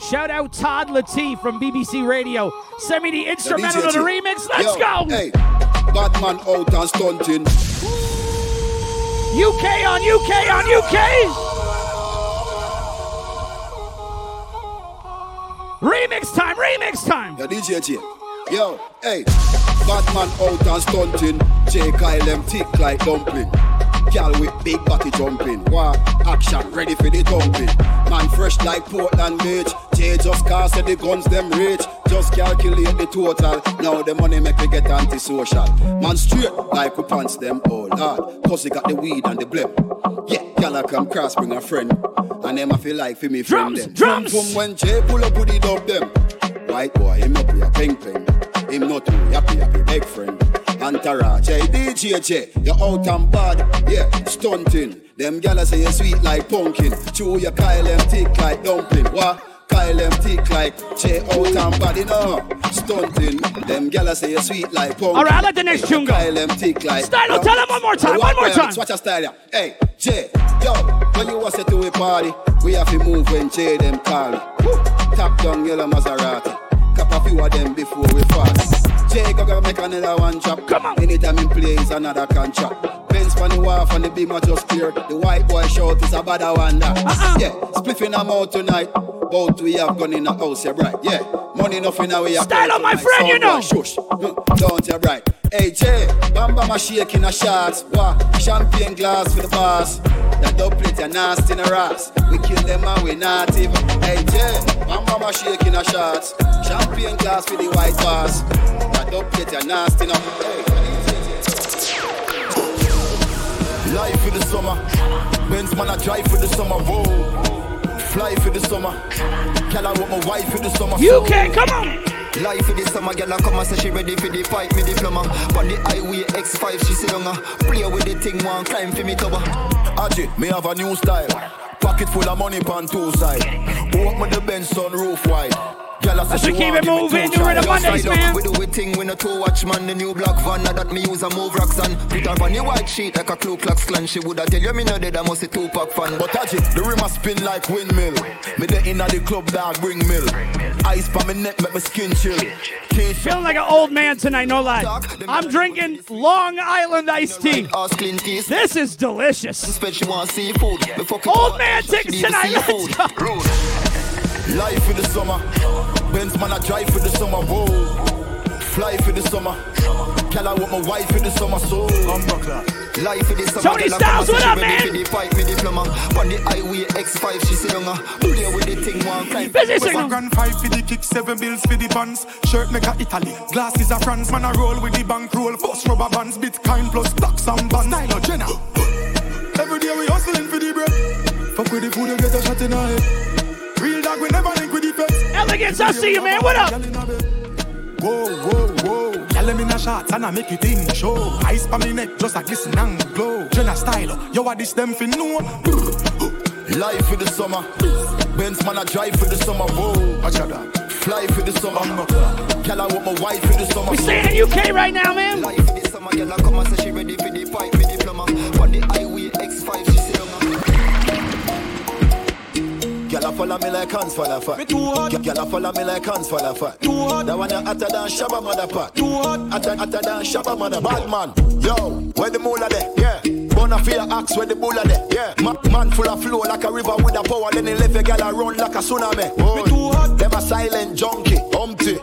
Shout out Todd Latif from B B C Radio. Send me the instrumental of the remix. Let's Yo, go. Hey, that man out and stunting. U K on U K on U K. Remix time, remix time. Yeah, D J T. Yo, hey, that man out and stunting. J. Kyle M. Tick like dumpling. Girl with big body jumping. Wow, action ready for the dumping. Man fresh like Portland Beach. Jay just cast the guns them rich. Just calculate the total. Now the money make me get antisocial. Man straight like we pants them all hard. Cause he got the weed and the blip. Yeah, girl I come cross bring a friend. And them I feel like for me friend drums, them. Drums, drums. When Jay pull up with the dub them. White boy him up with a ping ping. Him not too happy happy big friend. Antara, J, D J, J, you're out and bad, yeah, stunting. Them gyal say you're sweet like pumpkin. Chew your Kyle M thick like dumpling. What? Kyle M thick like J, out and bad, you know. Stunting. Them gyal say you're sweet like pumpkin. All right, I like the next tune go. Kyle M thick like. Stylo, tell them one more time, one more time. Watch a style, yeah. Hey, J, yo, when you was set to a party, we have to move when J them call. Tap down yellow Maserati. Cap a few of them before we pass. Jay gotta make another one chop. Come on. Anytime he plays another contract. Benz from the wharf and the beam are just clear. The white boy short is a bad one that. Uh-uh. Yeah, spliffing them out tonight. Both we have gone in the house, you're right. Yeah, money nothing now we have. Style of my friend, you know. Shush, don't you right. Hey Jay, bamba my shake in a shots. Wah, champagne glass for the boss. The doublet are nasty in a ass. We kill them and we not even. Hey Jay, bamba my shake in a shots. Champagne glass for the white boss. The doublet are nasty in a hey. Life for the summer. Benz man I drive for the summer. Whoa. Fly for the summer. Can I want my wife for the summer? You can, come on. Life for the summer, girl, I come and say she ready for the fight, me diploma. But the highway X five, she sit on her. Play with the thing, one climb for me cover. Aji, me have a new style. Pocket full of money, pan two side. Walk with the Benz on roof wide. Girl, I say she keep it moving, do it on Mondays, man. We do a thing, we no two watch man. The new black van, now that me use a move rocks and put her on the white sheet like a Ku Klux Klan. She woulda tell you me no dead, I must a Tupac fan. But Aji, the rim a spin like windmill. Me the inna the club, dog, bring mill. Ice by my neck, make my skin chill. Feeling like an old man tonight, no lie. I'm drinking Long Island iced tea. This is delicious. Old man ticks tonight, let's go. Life for the summer. Benz man, I drive for the summer. Whoa. Fly for the summer. Girl, I want my wife for the summer. So I'm back. Life is the Tony Styles, what up, man? The fight, me diploma. On the highway X five, she sit on her. Play with the thing, one kind. Busy signal. Grand five for the kick, seven bills for the buns. Shirt maker Italy, glasses are France. Man, I roll with the bankroll. Boss rubber bands, Bitcoin plus stocks and bonds. Stylo Jenna. Every day we hustling for the bread. Fuck with the food, you get a shot in her head. Real dog, we never link with defense. Elegance, I see you, man. What up? Whoa, whoa, whoa. Y'all in a shot and I make it in show. Ice pa me neck just like glisten and glow. Jenna style, yo, I dish them for no. Life for the summer. Benz man, I drive for the summer. Whoa, I that. Fly for the summer. Y'all I want my wife for the summer. We stay in U K right now, man. Life for the summer. Y'all come and say she ready for the fight for the plumber. On the highway X five, she say Gyal a follow me like hands for the fat. Gyal a follow me like hands for the fat. That one a hotter than Shabba motherfucker. Hotter, hotter than Shabba motherfucker. Bad man, yo, where the mula there? Yeah, born a fear axe where the bulla there? Yeah, Ma- man full of flow like a river with a power. Then he left a gyal a run like a tsunami. Oh, them a silent junkie, Humpty.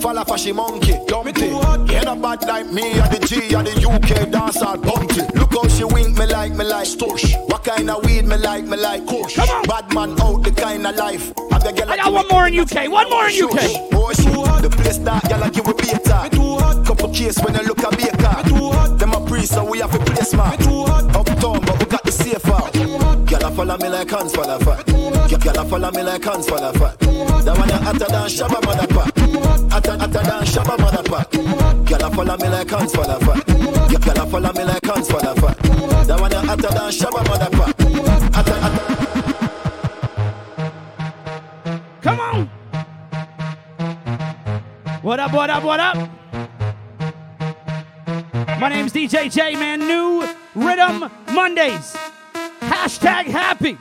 Fall off a she monkey, Dumpty. You're not bad like me, or the G, or the U K dancer, Bunty. Look how she wink me like, me like, Stush. What kind of weed me like, me like, Kush. Bad man out, the kind of life. I got one more in U K, one more in U K. Oh, she, the place that y'all like you will be attacked. Couple case when you look at me a car. Them a priest, so we have a place, man. Uptown, but we got the safe out. Y'all follow me like hands for the fat. Y'all follow me like hands for the fat. That one hotter than Shabba motherfucker. Hotter, hotter than Shabba motherfucker. Y'all follow me like hands for the fat. Y'all follow me like hands for the fat. That one hotter than Shabba motherfucker. Hotter, hotter. Come on. What up? What up? What up? My name's D J J, man. New Riddim Mondays. Hashtag happy.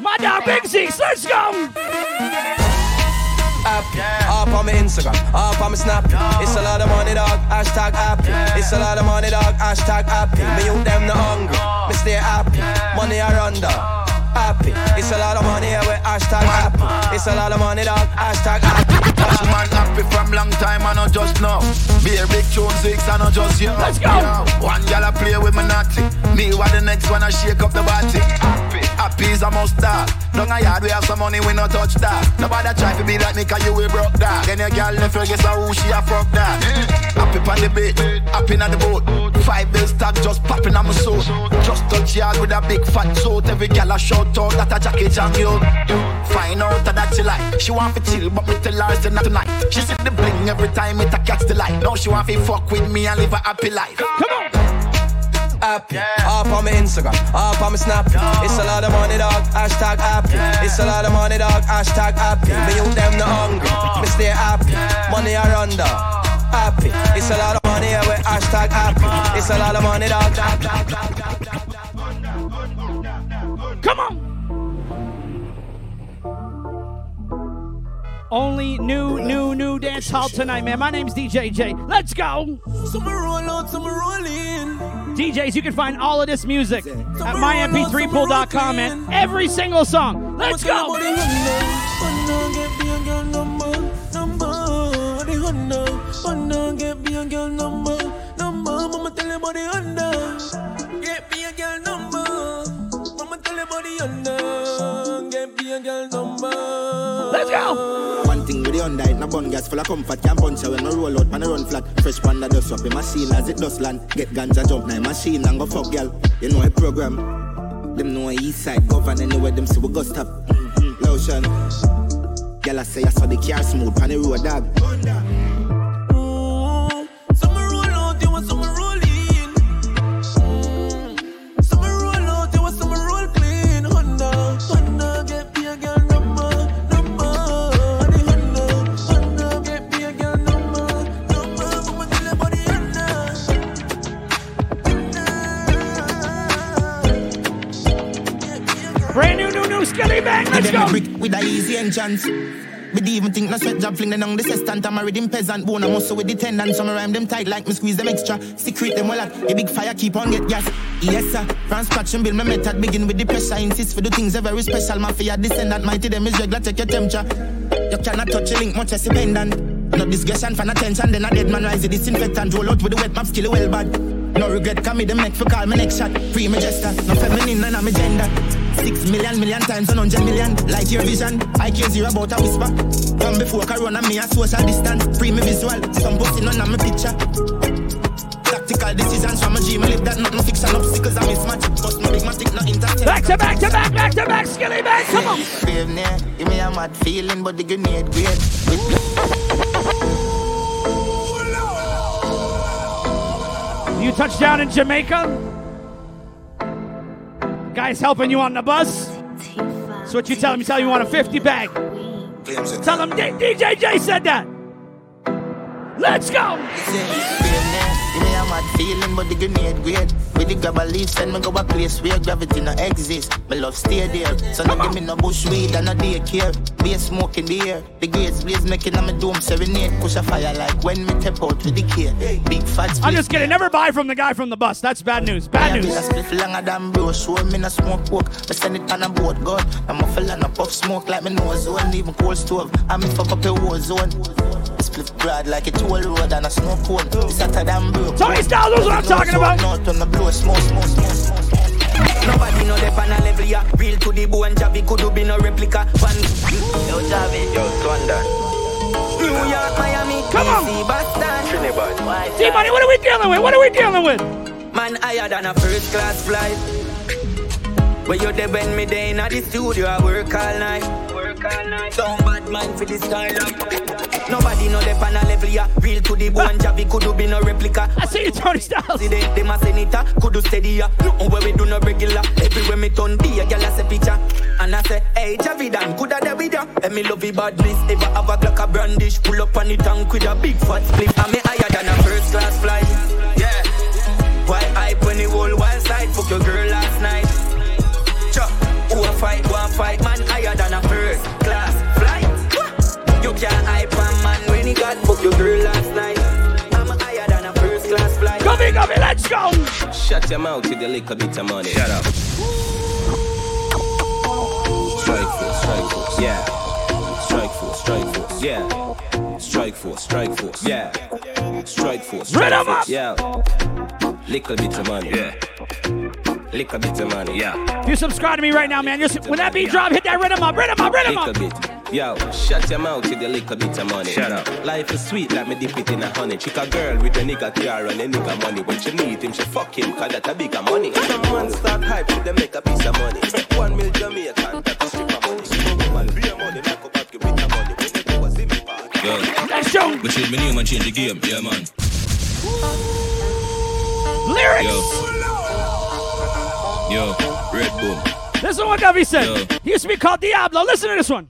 My dog Big Zeeks, let's go! App, yeah. Up on my Instagram, up on my Snap. No. It's a lot of money, dog. Hashtag happy. Yeah. It's a lot of money, dog. Hashtag happy. Yeah. Me youth them not hungry. No. Me stay happy. Yeah. Money I run down. Happy. It's a lot of money with hashtag happy. It's a lot of money dog, hashtag happy. Watch man happy from long time and not just now. Be a big tune six and not just you. Let's go. You know, one girl I play with my naughty. Me while the next one I shake up the body. Happy, happy is a must start. Long I yard we have some money we no touch that. Nobody try to be like me cause you we broke that. Then your girl left her guess how who she a fuck that. Happy on the beat, happy on the boat. Five bills tag just popping on my soul. Just touch yard with a big fat soul. Every girl I show out that a jacket and you find out that she like. She want to chill but me tell her it's not tonight. She said the bling every time it a catch the light. Now she want to fuck with me and live a happy life. Come on. Happy, yeah. Up on my Instagram, up on my Snap. Yeah. It's a lot of money dog, hashtag happy. Yeah. It's a lot of money dog, hashtag happy. Yeah. Me youth them not hungry, oh. Me stay happy. Yeah. Money I run down, oh. Happy. It's a lot of money yeah, with hashtag happy. Oh. It's a lot of money dog. Dog, dog, dog, dog, dog. Come on! Only new, new, new dance hall tonight, man. My name's D J J. Let's go! Some roll out, some roll in. D Js, you can find all of this music at my m p three pool dot com, man. Every single song. Let's go! Let's go! One thing with the Honda in a bun gas full of comfort. Can't punch her when I roll out and I run flat. Fresh panda dust up in my scene as it does land. Get ganja jump now in my scene and go fuck girl. You know a program. Them know a east side govern anywhere them see we go stop. Mm-hmm. Lotion. Girl I say I saw the car smooth pan the road dog. Honda. With a easy entrance. But even think no sweat job fling them on the sestant. I'm a rhythm peasant, bone a muscle with the tendon. Some rhyme them tight like me squeeze them extra. Secret them well at a big fire keep on get gas. Yes sir, from scratch and build my method. Begin with the pressure, insist for the things are very special. Mafia descendant, mighty them is regular, take your temperature. You cannot touch a link, much as a pendant. No discretion, fan attention, then a dead man rise the disinfectant. Roll out with the wet map, skill well bad. No regret, come me the make for call me next shot. Free me jester, no feminine, none of me gender. Six million, million times, on hundred million. Like your vision, I Q zero about a whisper. Come before corona, me a social distance. Free me visual, some posting none of me picture. Tactical decisions from a G, me live that nothing fiction. Obstacles I mismatch, but no big matic, no entertainment. to back to back, back to back, Skilly man, come on. Give me a mad feeling, but the grenade weird. You touched down in Jamaica? Guys helping you on the bus? So what you tell them? You tell them you want a fifty bag. Tell them D J J said that. Let's go! Give me a mad feeling, but the grenade great. With the grab a leaf, send me go a place where gravity no exists. My love stay there, so no give me no bush weed and no daycare. Be a smoke in the air, the gates blaze making on my dome serenade. Push a fire like when me tap out with the care. Big fat split. I'm just kidding, never buy from the guy from the bus. That's bad news, bad news. I split longer than bro, show me no smoke poke. I send it on a boat, God. I'm a fella and a puff smoke like me nose zone. Even cold stove, I'm in fuck up a war zone. Split broad like a toll road and a snow cone. It's hotter than bro. So these styles, those are what I'm talking about. Smoke, smoke, smoke, smoke. Nobody know the panel every year. Real to the bone, Javi could do be no replica. One. Yo, Javi, yo, Thunder. New York, Miami. Come on. Trinidad. See, buddy, what are we dealing with? What are we dealing with? Man higher than a first class flight. When you there when me day in the studio, I work all night. Work all night. Don't bad man for this kind of. Nobody know the panel level ya. Real to the bone, Javi could do be no replica. I see you, Tony Styles. See the they must senita, could do steady ya. No where we do no regular. Everywhere me turn be a girl as a picture. And I say, hey Javi Dan, could I there with ya? And me love you badly. Ever have a Glock a brandish, pull up on the tank with a big fat split. I'm me higher than a first class flight. Yeah. Why hype when the whole wild side? Fuck your girl last night. Chuh, who a fight, who a fight? Man higher than a first class flight. You can't hype a man when he got fucked your girl last night. I'm higher than a first class flight. Come here, come here, let's go! Shut your mouth with a little bit of money. Shut up. Strike force, strike force, yeah. Strike force, strike force, yeah. Strike force, strike force, yeah. Strike force, strike force, yeah. Little bit of money, yeah. Lick a bit of money, yeah. If you subscribe to me right now, man, you're su- when that beat drop, hit that rhythm up, rhythm up, rhythm up. Lick a bit. Yo, shut your mouth with a little bit of money. Shut up. Life is sweet like me dip it in a honey. Chick a girl with a nigga tiara and a nigga money. When she meet him, she fuck him, cause that a bigger money. Some man start hype, they make a piece of money. One mil Jamaican, that's a strip of money. Some man be a money, make a pack, give me the money. When they do a zimmy park. Yo, that's show. Which is my new man change the game, yeah, man. Lyrics. Yo. Yo, Red Bull. This is what Davi said. Yo. He used to be called Diablo. Listen to this one.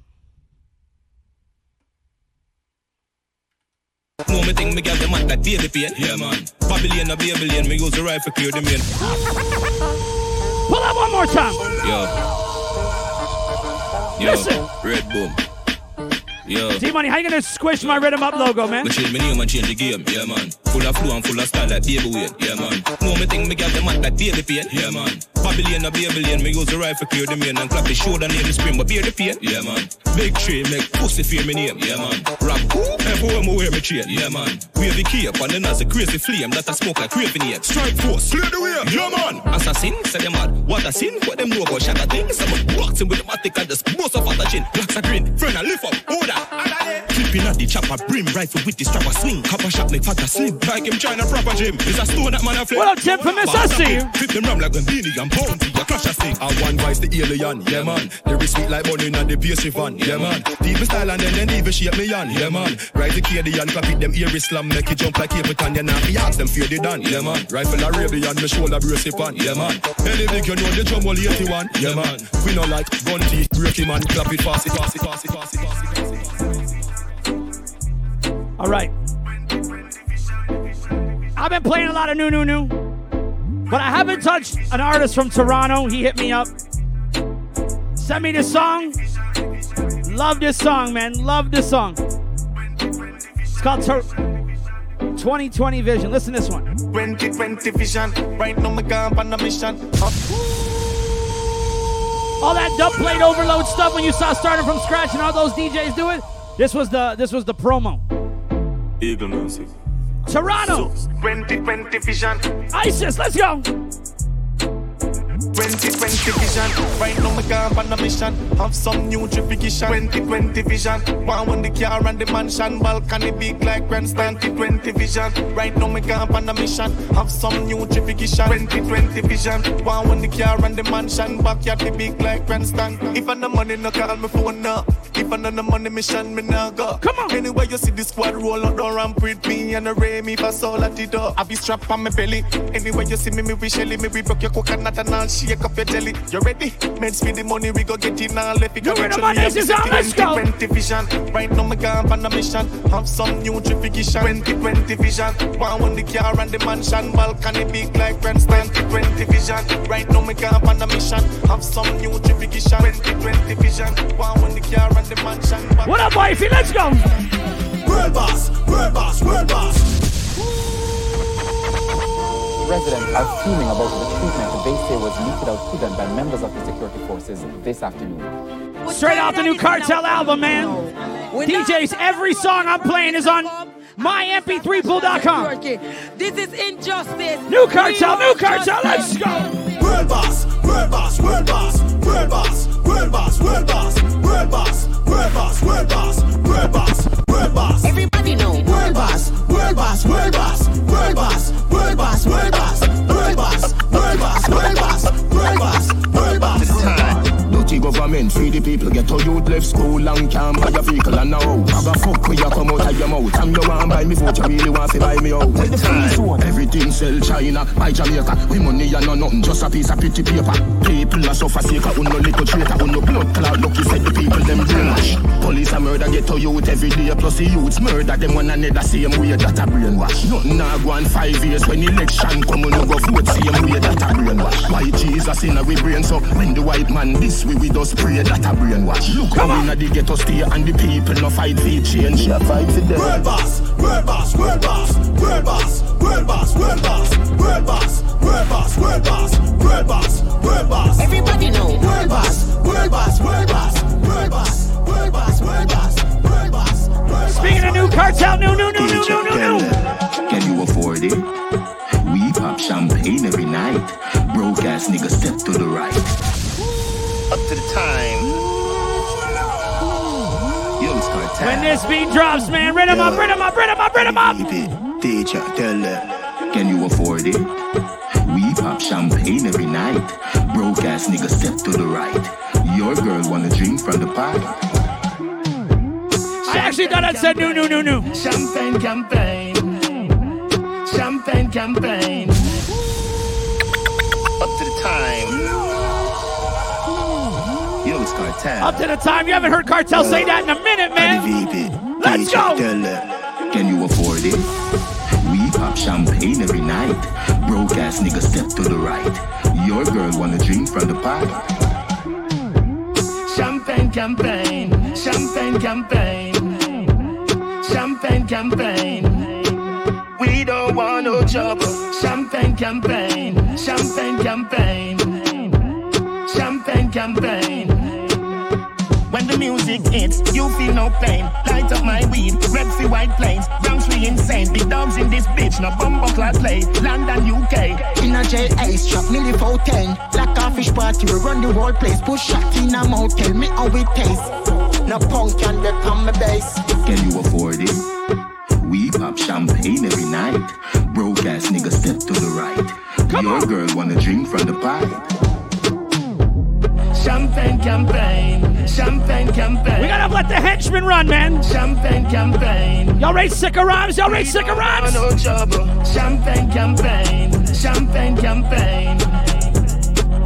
No, me think me get the man that daily pain. Yeah, man. Pavilion, a billion. Me use the rifle, clear the main. Pull up one more time. Yo. Yo. Listen. Red Bull. Yo. T-Money, how you gonna squish my Rhythm Up logo, man? Which is my new man change the game. Yeah, man. Full of flow and full of style like Baby Wayne. Yeah, man. No, me think me get the man that daily pain. Yeah, man. Pavilion a Babylon, me use the rifle clear the main and clap the shoulder near the spring, but bear the pain. Yeah, man. Big tree make pussy fear me name. Yeah, man. Rap whoop, everywhere me wear me chain. Yeah, man. Wave the key up and then as a crazy flame that I smoke like craving here. Strike force, clear the way. Yeah, man. Assassin, said them mad. What a sin, what them know about shatter things. I'm a boxing with the matic and just most of the chin. Blacks are green, friend and lift up, order. Clipping at the chopper, brim rifle with the strap a swing. Copper shot me fat a slim, like him trying to proper gym. Is a stone that man a flip. What up, Tim, for miss I see you. Flip them ram like a beanie, I'm bounty, I crush a stick. I one vice the alien, yeah man. The wrist sweet like bunny and the pastry van, yeah man. Deep in style and then then even shape me on, yeah man. Ride the K D and clap it them ear slam, make it jump like Capleton, yeah nah. Me ask them fear they done, yeah man. Rifle a rabbi and me shoulder brace it on, yeah man. Any big you know the drum all eighty-one, yeah man. We no like bunty, break him and clap it fast, fast, fast, fast, fast. All right. I've been playing a lot of new, new, new. But I haven't touched an artist from Toronto. He hit me up. Send me this song. Love this song, man. Love this song. It's called Tor- twenty twenty Vision. Listen to this one. twenty twenty Vision. Right now, my camp on a mission. All that dub plate overload stuff when you saw starting from scratch and all those D Js do it. This was the this was the promo. Eagle music. Toronto, so, twenty twenty Vision. ISIS, let's go. twenty twenty vision. Right now my car on a mission. Have some new trification. twenty twenty vision. One on the car and the mansion. Balcony big like grandstand. twenty twenty vision. Right now my car on a mission. Have some new trification. twenty twenty vision. One on the car and the mansion. Backyard the big like grandstand. If I no money no call me phone now. If I no no money mission me now go. Come on. Anyway you see the squad roll out the ramp with me and the ray me pass all at the door. I be strapped on my belly. Anyway you see me me with Shelly. Me we broke your coconut and I'll shake up your jelly. You ready? Men's me the money we go get in and let it go. You ready? twenty twenty vision. Right now my camp on a mission. Have some new trification. twenty twenty vision. One on the car and the mansion. Balcony big like grandstand. twenty twenty vision. Right now my camp on a mission. Have some new trification. twenty twenty vision. One on the car and the mansion. What up, wifey? Let's go. World boss, world boss, world boss. Residents are fuming about the treatment that they say was meted out to them by members of the security forces this afternoon. We're Straight off the new Kartel album, man. No. D Js, every song I'm playing is on my m p three pool dot com. This is injustice. New Kartel, new Kartel, let's go. World boss, world boss, world boss, world boss, world boss, world boss, world boss, world boss, world boss, world boss, world boss. Everybody know world boss, world boss, world boss, world boss, world boss, world boss, world boss, world boss, world boss, world boss, world boss. Government, free the people, get to youth, left school and can't buy your vehicle and now have a fuck where you come out of your mouth. And you want to buy me food, you really want to buy me out. With the free everything sell China, buy Jamaica. We money and no nothing, just a piece of pretty paper. People are so forsaken, on no little traitor, on no blood cloud, lucky said the people, them brainwash. Police a murder, get to youth every day, plus the youths murder them one another, same way that a brainwash. Nothing a go on five years when election come on, you go vote, same way that a brainwash. Why Jesus in a we brain, so when the white man this we we just pray that a brainwash. Look how we na the ghetto stay and the people no fight for change. We fight for them. World boss, world boss, world boss, world boss, world boss, world boss, world boss, world boss, world boss, world boss, world boss. Everybody know world boss, world boss, world boss, world boss, world boss, world boss, world boss. Speaking of new Kartel, new, new, new, new, new, new, new. Can you afford it? We pop champagne every night. Broke ass nigga step to the right. Up to the time. When this beat drops, man, rid him yeah. up, rid him up, rid him up, rid him up. Teacher, tell them. Can you afford it? We pop champagne every night. Broke ass nigga step to the right. Your girl wanna drink from the pot. I actually thought I said no, no, no, no. Champagne campaign. Champagne campaign. Up to the time. Kartel. Up to the time, you haven't heard Kartel yeah. say that in a minute, man. Let's go. Can you afford it? We pop champagne every night. Broke ass nigga step to the right. Your girl wanna drink from the pot. Champagne campaign, champagne campaign, champagne campaign. We don't want no trouble. Champagne campaign, champagne campaign, champagne campaign. When the music hits, you feel no pain. Light up my weed, red free white plains. Rounds we insane, big dogs in this bitch. No bumble class play, London, U K. In a jail, ice trap, nearly fountain. Like a fish party, we run the whole place. Push shot in a mouth, tell me how it tastes. No punk can become my base. Can you afford it? We pop champagne every night. Broke ass nigga step to the right. Come Your on. Girl wanna drink from the pipe. Champagne campaign, champagne campaign. We gotta let the henchmen run, man. Champagne campaign. Y'all rate sicker rhymes, y'all rate sicker rhymes. No trouble. Champagne campaign, champagne campaign.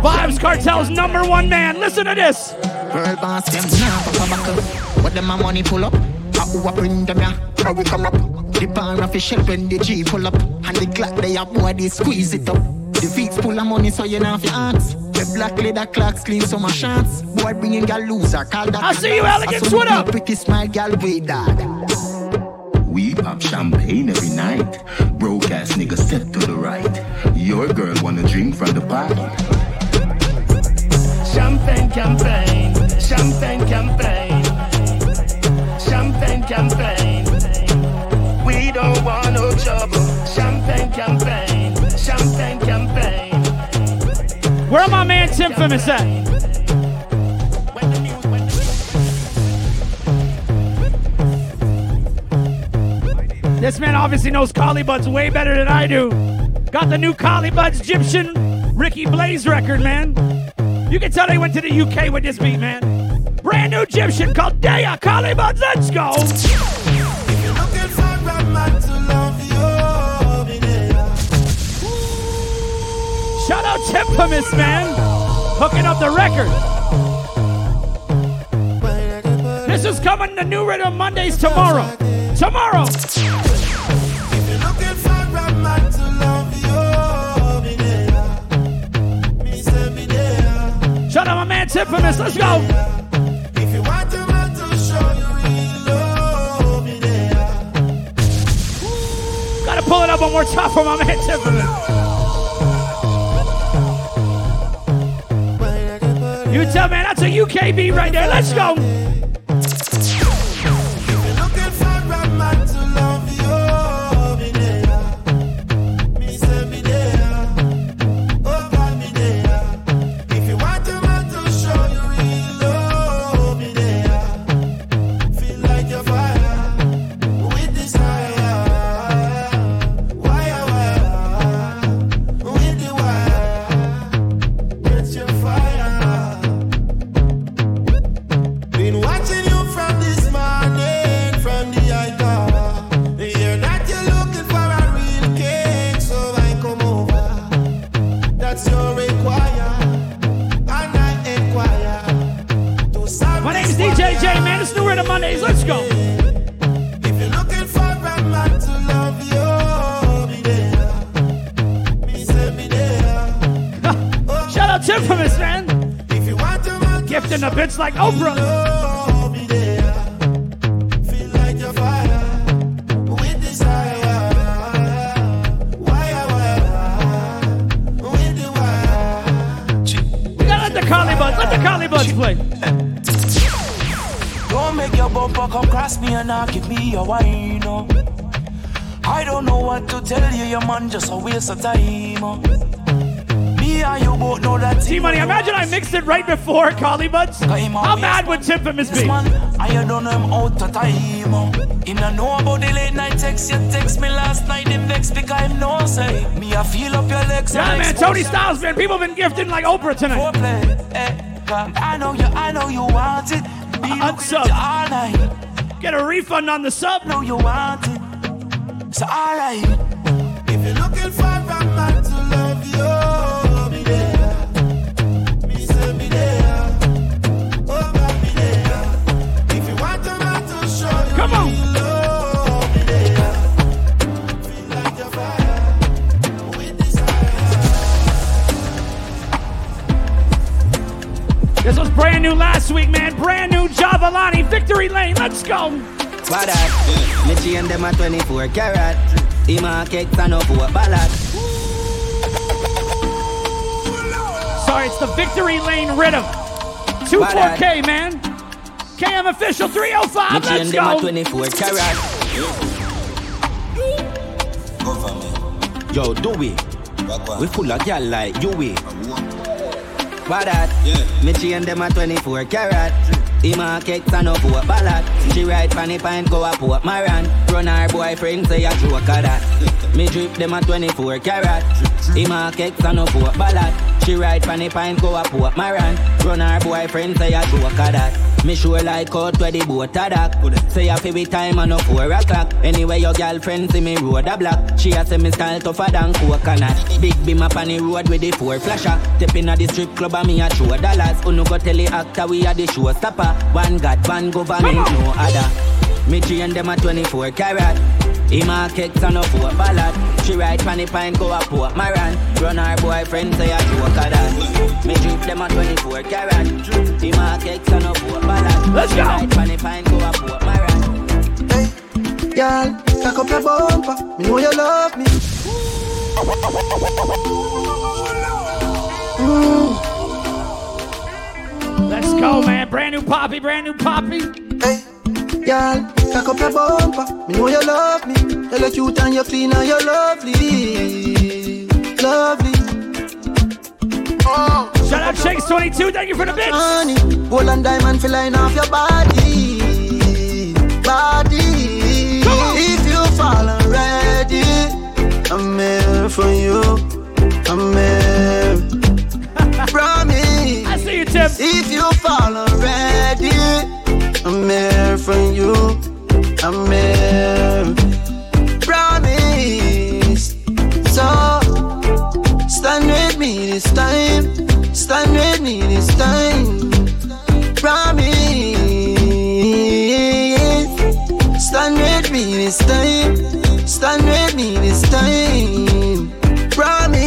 Vybz Kartel's number one man. Listen to this. World boss them now. What them my money pull up? How bring them ya? How we come up? The bar official when the G pull up, and the Glock they have boy they squeeze it up. The Vicks pull of money so you know if you ask. Black leather clocks, clean summer shots. Boy bringing gal loser, call that. I see you, elegant sweater. Pretty smile, gal way dad. We pop champagne every night. Broke ass nigga step to the right. Your girl wanna drink from the pot. Champagne campaign, champagne campaign, champagne campaign. We don't want no trouble. Champagne campaign, champagne campaign. Where my man infamous at? This man obviously knows Collie Buds way better than I do. Got the new Collie Buds Egyptian Ricky Blaze record, man. You can tell they went to the U K with this beat, man. Brand new Egyptian called Daya Collie Buds. Let's go. Shout out Tippa Mouse, man. Hooking up the record. This is coming to New Riddim Mondays tomorrow. Tomorrow. Shout out my man Tippa Mouse. Let's go. Gotta pull it up one more time for my man Tippa Mouse. You tell, man, that's a U K beat right there. Let's go. Some time, oh. Me and you both know that. See, money. Imagine I mixed it right before Collie Buds. How mad would Tippa Mouse be? I don't know him out of time. Oh. In a know about the late night text, you text me last night in vex because I'm no say. Me, I feel up your legs. Yeah, man, Tony Styles, man. People been gifting like Oprah tonight. I know you, I know you want it. Be unsub. All night. Get a refund on the sub. Know you want it. It's alright. If you're looking for a man to love you, be there. Me say be there. Oh, man, be there. If you want a man to show you, come on. Love, be there. Feel like a fire with desire. This was brand new last week, man. Brand new Javelani, Victory Lane. Let's go. What up? Mitchie and them are twenty-four karat. Sorry, it's the Victory Lane Riddim. two four K, man. K M Official three oh five, let's go. twenty-four karat. Yo, do we? We full of y'all like you we. What that? Mitchie and them are twenty-four karat. Ima cakes and up what ballad. She ride funny pine go up what maran. Run her boyfriend say a joke of that. Me drip them a twenty-four karat. Ima cakes and up what ballad. She ride funny pine go up what maran. Run her boyfriend say a joke of that. Me sure like out where the boat attack. Say a few time and no four o'clock. Anyway, your girlfriend see me road a block. She a say me style tougher than coconut. Big beam up on the road with the four flasher. Step in at the strip club and me a show dollars. Uno go tell the actor we a the showstopper. One God, one government, no other. Me three and them a twenty-four karat. Him a kicks and a four ballad. She ride funny pine go a port maran. Run her boyfriend say a joke of that. Me drip them a twenty-four karat. Him a kicks and a four ballad. Let's she go. Ride funny pine go a port maran. Hey, y'all, cock up your bumper. Me know you love me. Mm. Let's go, man. Brand new poppy, brand new poppy. Hey. Y'all, cock up your bumper. Me know you love me. You look cute and you're clean and you're lovely. Lovely. Oh. Shout out Shakes twenty-two, thank you for the bitch. Gold and diamond feel line off your body. Body. If you fall already, I'm here for you. I'm here. Promise. I see you, Tip. If you fall already, I'm here for you. I'm here. Promise. So stand with me this time. Stand with me this time. Promise. Stand with me this time. Stand with me this time. Promise.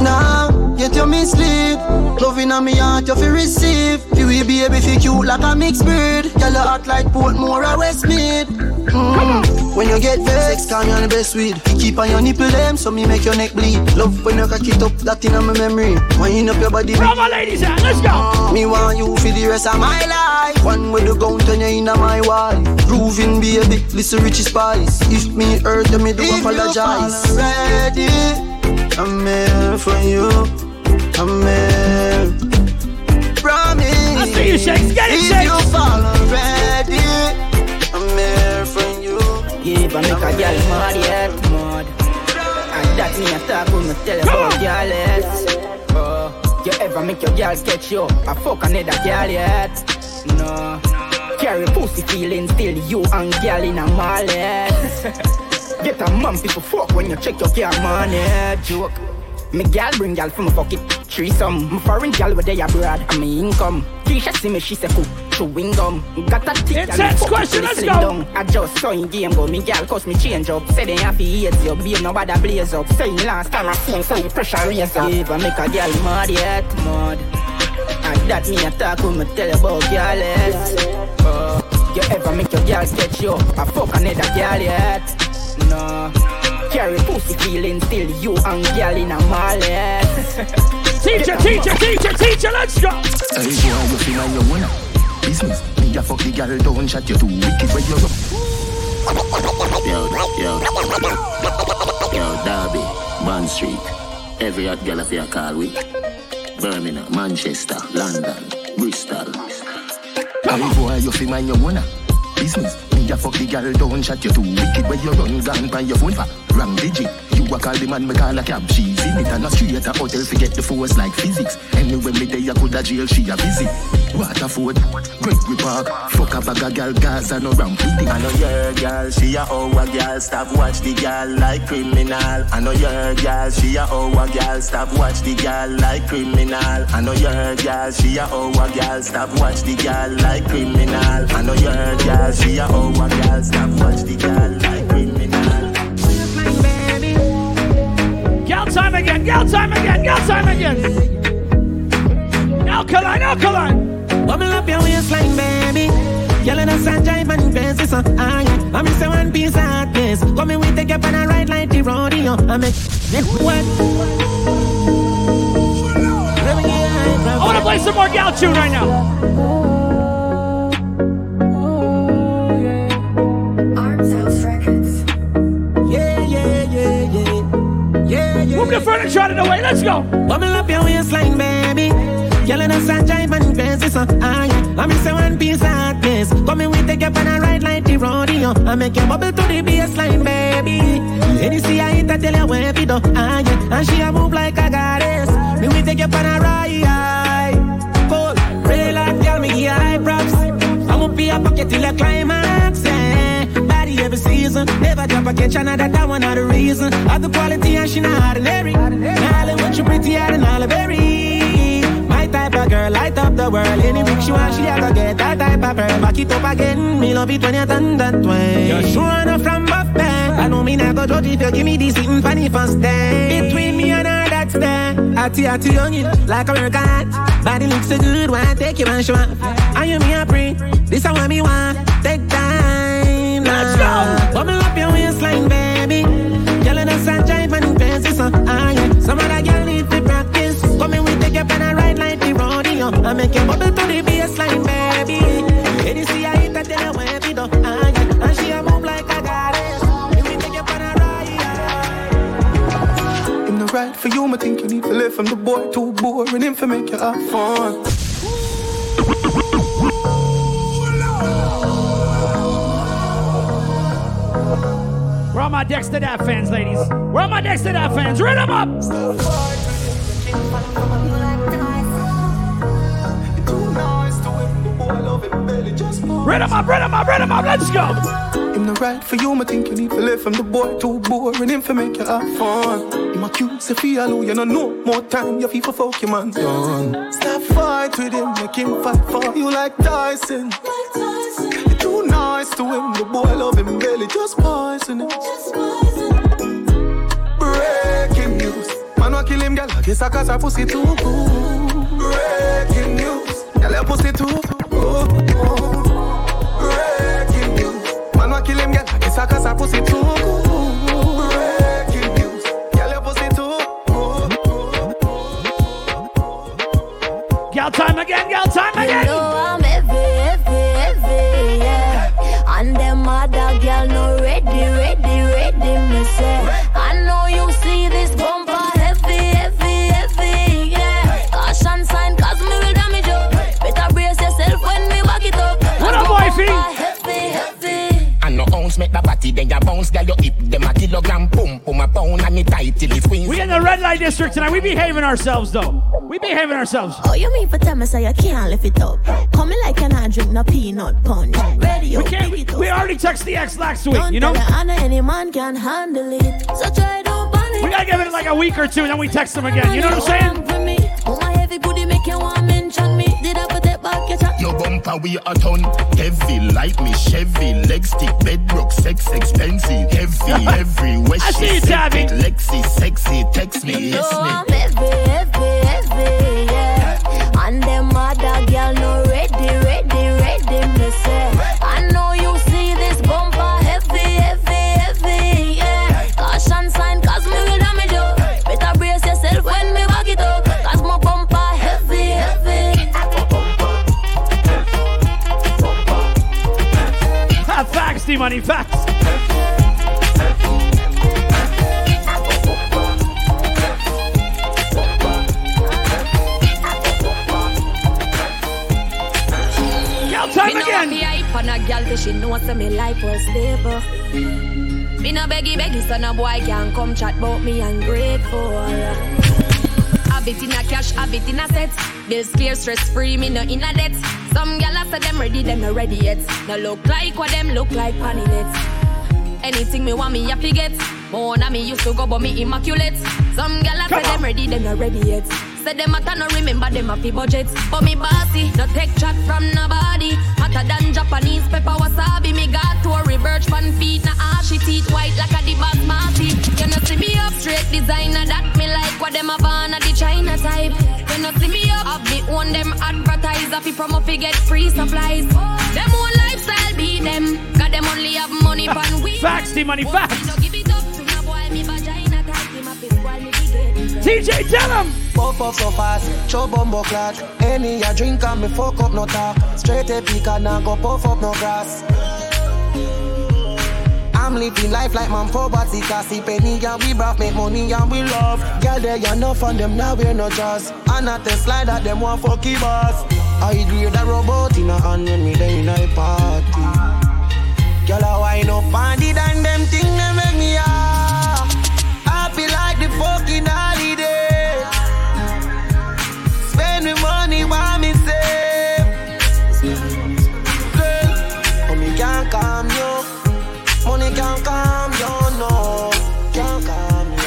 Now, get your me sleep. Loving on me heart, you feel receive. You will be able to cute like a mixed bird. Y'all act like Portmore or Westmead. Mm. When you get vexed, calm your best weed. You keep on your nipple them, so me make your neck bleed. Love when you cock it up, that in my memory. Wind up your body. Bravo, ladies, and let's go. Me want you for the rest of my life. One with the gun, turn you into my wife. Grooving, baby, listen, Richie Spice. If me hurt, then me do if apologize. If you fall already, I'm here for you. I'm here. Promise. I see you, Shakes. Get it, Shakes. If you fall already. Yeah, but make a girl mad yet, mad. And that me a talk with me telephone girl. Oh, you ever make your girl sketch you? I fuck another girl yet? No. Carry pussy feeling still you and girl in a mall yet. Get a mum people fuck when you check your girl money joke. Me girl bring girl from a pocket threesome. Me foreign girl where they abroad and me income. Tisha see me, she say cook. Wingum, got that tick and fuck question, let's go. I just saw in game go, me girl cause me change up. Say they have to eat you, be nobody blaze up. Say last time I seen, so you pressure raise up. If I make a girl mad yet, mad. And that me attack when me tell you about girl. Uh, you ever make your girl sketch you? I fuck another girl yet? No. Carry pussy feeling still you and girl in a mall yet. Teacher, teacher, teacher, teacher, let's go. Hey, you are looking like your winner. Business, me a fuck the girl down, shut you too wicked where you up. Yo, yo, yo, Derby, Man Street, every hot girl of your call with Birmingham, Manchester, London, Bristol. Hey boy, you fi mind your wanna. Business, me a fuck the girl down, shut you too wicked where you run down by your phone for wrong digit. I call the man, me call a cab, she's in it. And a street, a hotel, forget the force like physics. Anyway, me day, I could a jail, she a visit. Waterford, Gregory Park, fuck a bag of gal, Gaza, no ramp with it. I know your girl, she a our girl, stop watch the girl like criminal. I know your girl, she a our girl, stop watch the girl like criminal. I know your girl, she a our girl, stop watch the girl like criminal. I know your girl, she a our girl, stop watch the girl like criminal. Yell time again, yell time again, yell time again. Alkaline, Alkaline. Wobble up your waistline, baby. Yelling a sunshine, man, fancy so high. I'm in one piece of this. Come in, we take up on a ride like the rodeo. I make it wet. I want to play some more gal tune right now. Move the furniture out of the way, let's go. Bubble up your waistline, baby. Yelling a sunshine and fancy so high. I'm in one piece of this. Come in, we take up on a ride like the rodeo. I make you bubble to the baseline, baby. And you see I hit, I tell you where we do. And she a move like a goddess. Me we take you up on a ride. Cold, real life, girl, me give high props. I'm up here, pocket till I climax, eh. Every season, never drop a catch, I know that that one not the reason. Other quality and she not ordinary. Darling, what you pretty out in all of every. My type of girl, light up the world. Any week she wants, she has to get that type of girl. Back it up again, me love it when you're done that way. You're sure enough from up there. I know me not go judge if you give me this even funny first day. Between me and her, that's there. Atty, atty, young it, like a workout. Body looks so good, why take you and show up? I you me a pre, this I want me want. Take time. Let's go! Bubble up your waistline, baby. Girl in the sunshine and fancy so high. Some other girl need to practice. Come in, we take up and I ride like the rodeo. I make you bubble to the baseline, baby. And you see I hit that day when we do high. And she a move like a goddess. You we take up and I ride. In the right for you. I think you need to live from the boy too boring. Him for make you have fun. We're all my Dexta Daps fans, ladies. We're all my Dexta Daps fans. Rid them up. So far, rid him up, rid him up, rid him up, let's go! I'm not right for you, I think you need to live from the boy too boring, him for make you have fun. I'm a cute, say feel low, you know no more time, your people folk your man done. Stop fight with him, make him fight for you like Tyson. You're too nice to him, the boy love him belly, just poison him. Breaking news, man wa kill him, girl, I guess I got a pussy too. Breaking news, girl, I pussy too. Oh, oh. Kill him, girl. I guess I cause I pussy too. Breaking news, girl, you pussy too. Girl, time again, girl, time again. You know I'm heavy, heavy, heavy, yeah. And them other girl no ready, ready, ready, me say. I know you see this bumper heavy, heavy, heavy, yeah. Caution sign, cause me will damage you. Better brace yourself when me back it up. What up, wifey? Make the party, then you bounce, girl, you hip them a kilogram, boom, boom, a pound, and me tight till it wins. We in the red light district tonight, we behaving ourselves, though. We behaving ourselves. Oh, you mean for tell me so you can't lift it up? Coming like an I drink no peanut punch. Radio, we can't, we, we already touched the X last week, don't you know? Honor, any man can handle it, so try don't ban it. We gotta give it like a week or two, and then we text them again, you know what I'm saying? Oh, my heavy booty make you want mention me. Did I put that back, catch up? Your bumper, we a ton. Heavy, like me, Chevy. Leg stick, bedrock, sex, expensive. Heavy, everywhere she see it, it. Lexi, sexy, text me, yes, me. I'm heavy, heavy, heavy, yeah. And them other girl no ready, ready, ready, me say. I know you see this bumper heavy, heavy, heavy, yeah. Caution sign, cause me will damage you. Better brace yourself when me back it up. Cause my bumper money facts. Y'all time me again. Me no hype on a girl she knows that me life was stable. Me no beggy beggy so no boy can come chat about me ungrateful. A bit in a cash, a bit in a set. Bills clear, stress free, me no in a debt. Some gal after them ready, them no ready yet. No look like what them look like, panning it. Anything me want me happy get. More than me used to go, but me immaculate. Some gal after Come them on. Ready, them no ready yet. Said them matter no remember them happy budgets. But me bossy, no take chat from nobody. Hotter than Japanese pepper wasabi. Me got to a reverse fan feet, na ashy teeth white like a debug marty. You know see me up straight designer that me like what them have on at the China type. You know see me up, have me own them advertise happy from up get free supplies. Them own lifestyle be them, got them only have money pan we. Facts the money facts. No give it up to no boy me vagina type him up is while me T J tell him. Pop up so fast, show bumbo clock. Any a drink and me fuck up no talk. Straight a peak and I go puff up no grass. I'm living life like man poverty. Cause see penny and we brought make money and we love. Girl there you know from them now we're no jazz. And at the slide that them one fucky boss. I grade a robot in a hand when me day in a party. Girl I wine up and it and them thing they make me ah. Happy like the fucking holiday. Spend me money while me save. Girl, oh me can't calm you. Money can't calm you, no. Can't calm you.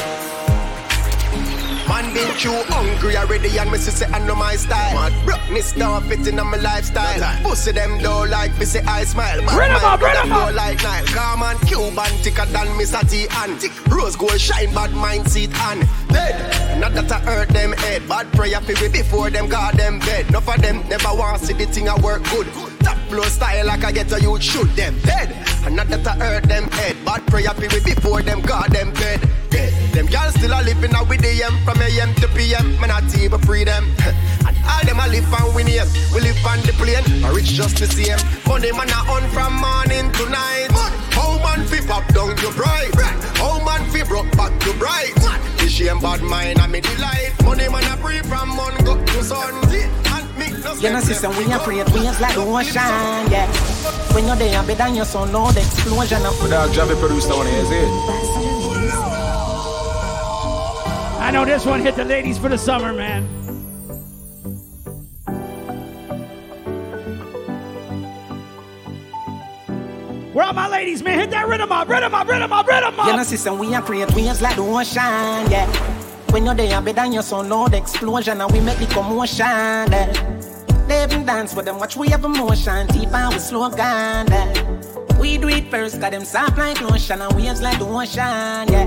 Man been too hungry already and me see say I know my style. Brockness down fitting on my lifestyle. No pussy them though like me say I smile. Bring them up, bring them up. Like Nile. Calm and Cuban ticker than me Sati and Rose gold shine bad mind seat and dead. Not that I hurt them head. Bad prayer for me before them got them bed. Enough of them never want to see the thing I work good. Top flow style like I get a youth shoot them dead. And not that I hurt them head. Bad prayer for me before them got them bed. Dead. Them girls still are living out with the M from A M to P M. Man I team but free them. And all them I live and win them. We live on the plane. I reach just the same. Money man I on from morning to night. How man fi pop down your pride? How man fi broke back to bright? This shame bad mine and me delight. Money man a pray from money go to sun. You know sister, when you pray, it waves like ocean, yeah. When you're there, better than your son, no, the explosion of... Without Javi produced that one, is it? I know this one hit the ladies for the summer, man. Where are my ladies, man? Hit that rhythm up, rhythm up, rhythm up, rhythm up. You know, sister, we are create waves like the ocean, yeah. When you're there, better than your son, no, the explosion, and we make the commotion, yeah. They even dance with them, watch we have emotion, deep and we slow down, yeah. We do it first, got them soft like ocean, and waves like the ocean, yeah.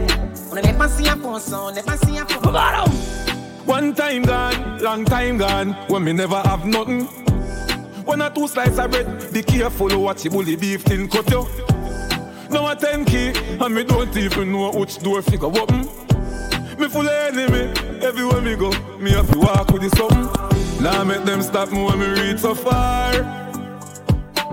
When I never see a phone, son, never see a phone. Mavado! One time gone, long time gone, when me never have nothing. One or two slices of bread, be careful what you bully beef tin cut you. Now a ten K, and me don't even know which door figure open. Me full of enemy, everywhere me go, me have to walk with the something. Now make them stop me when me reach so far.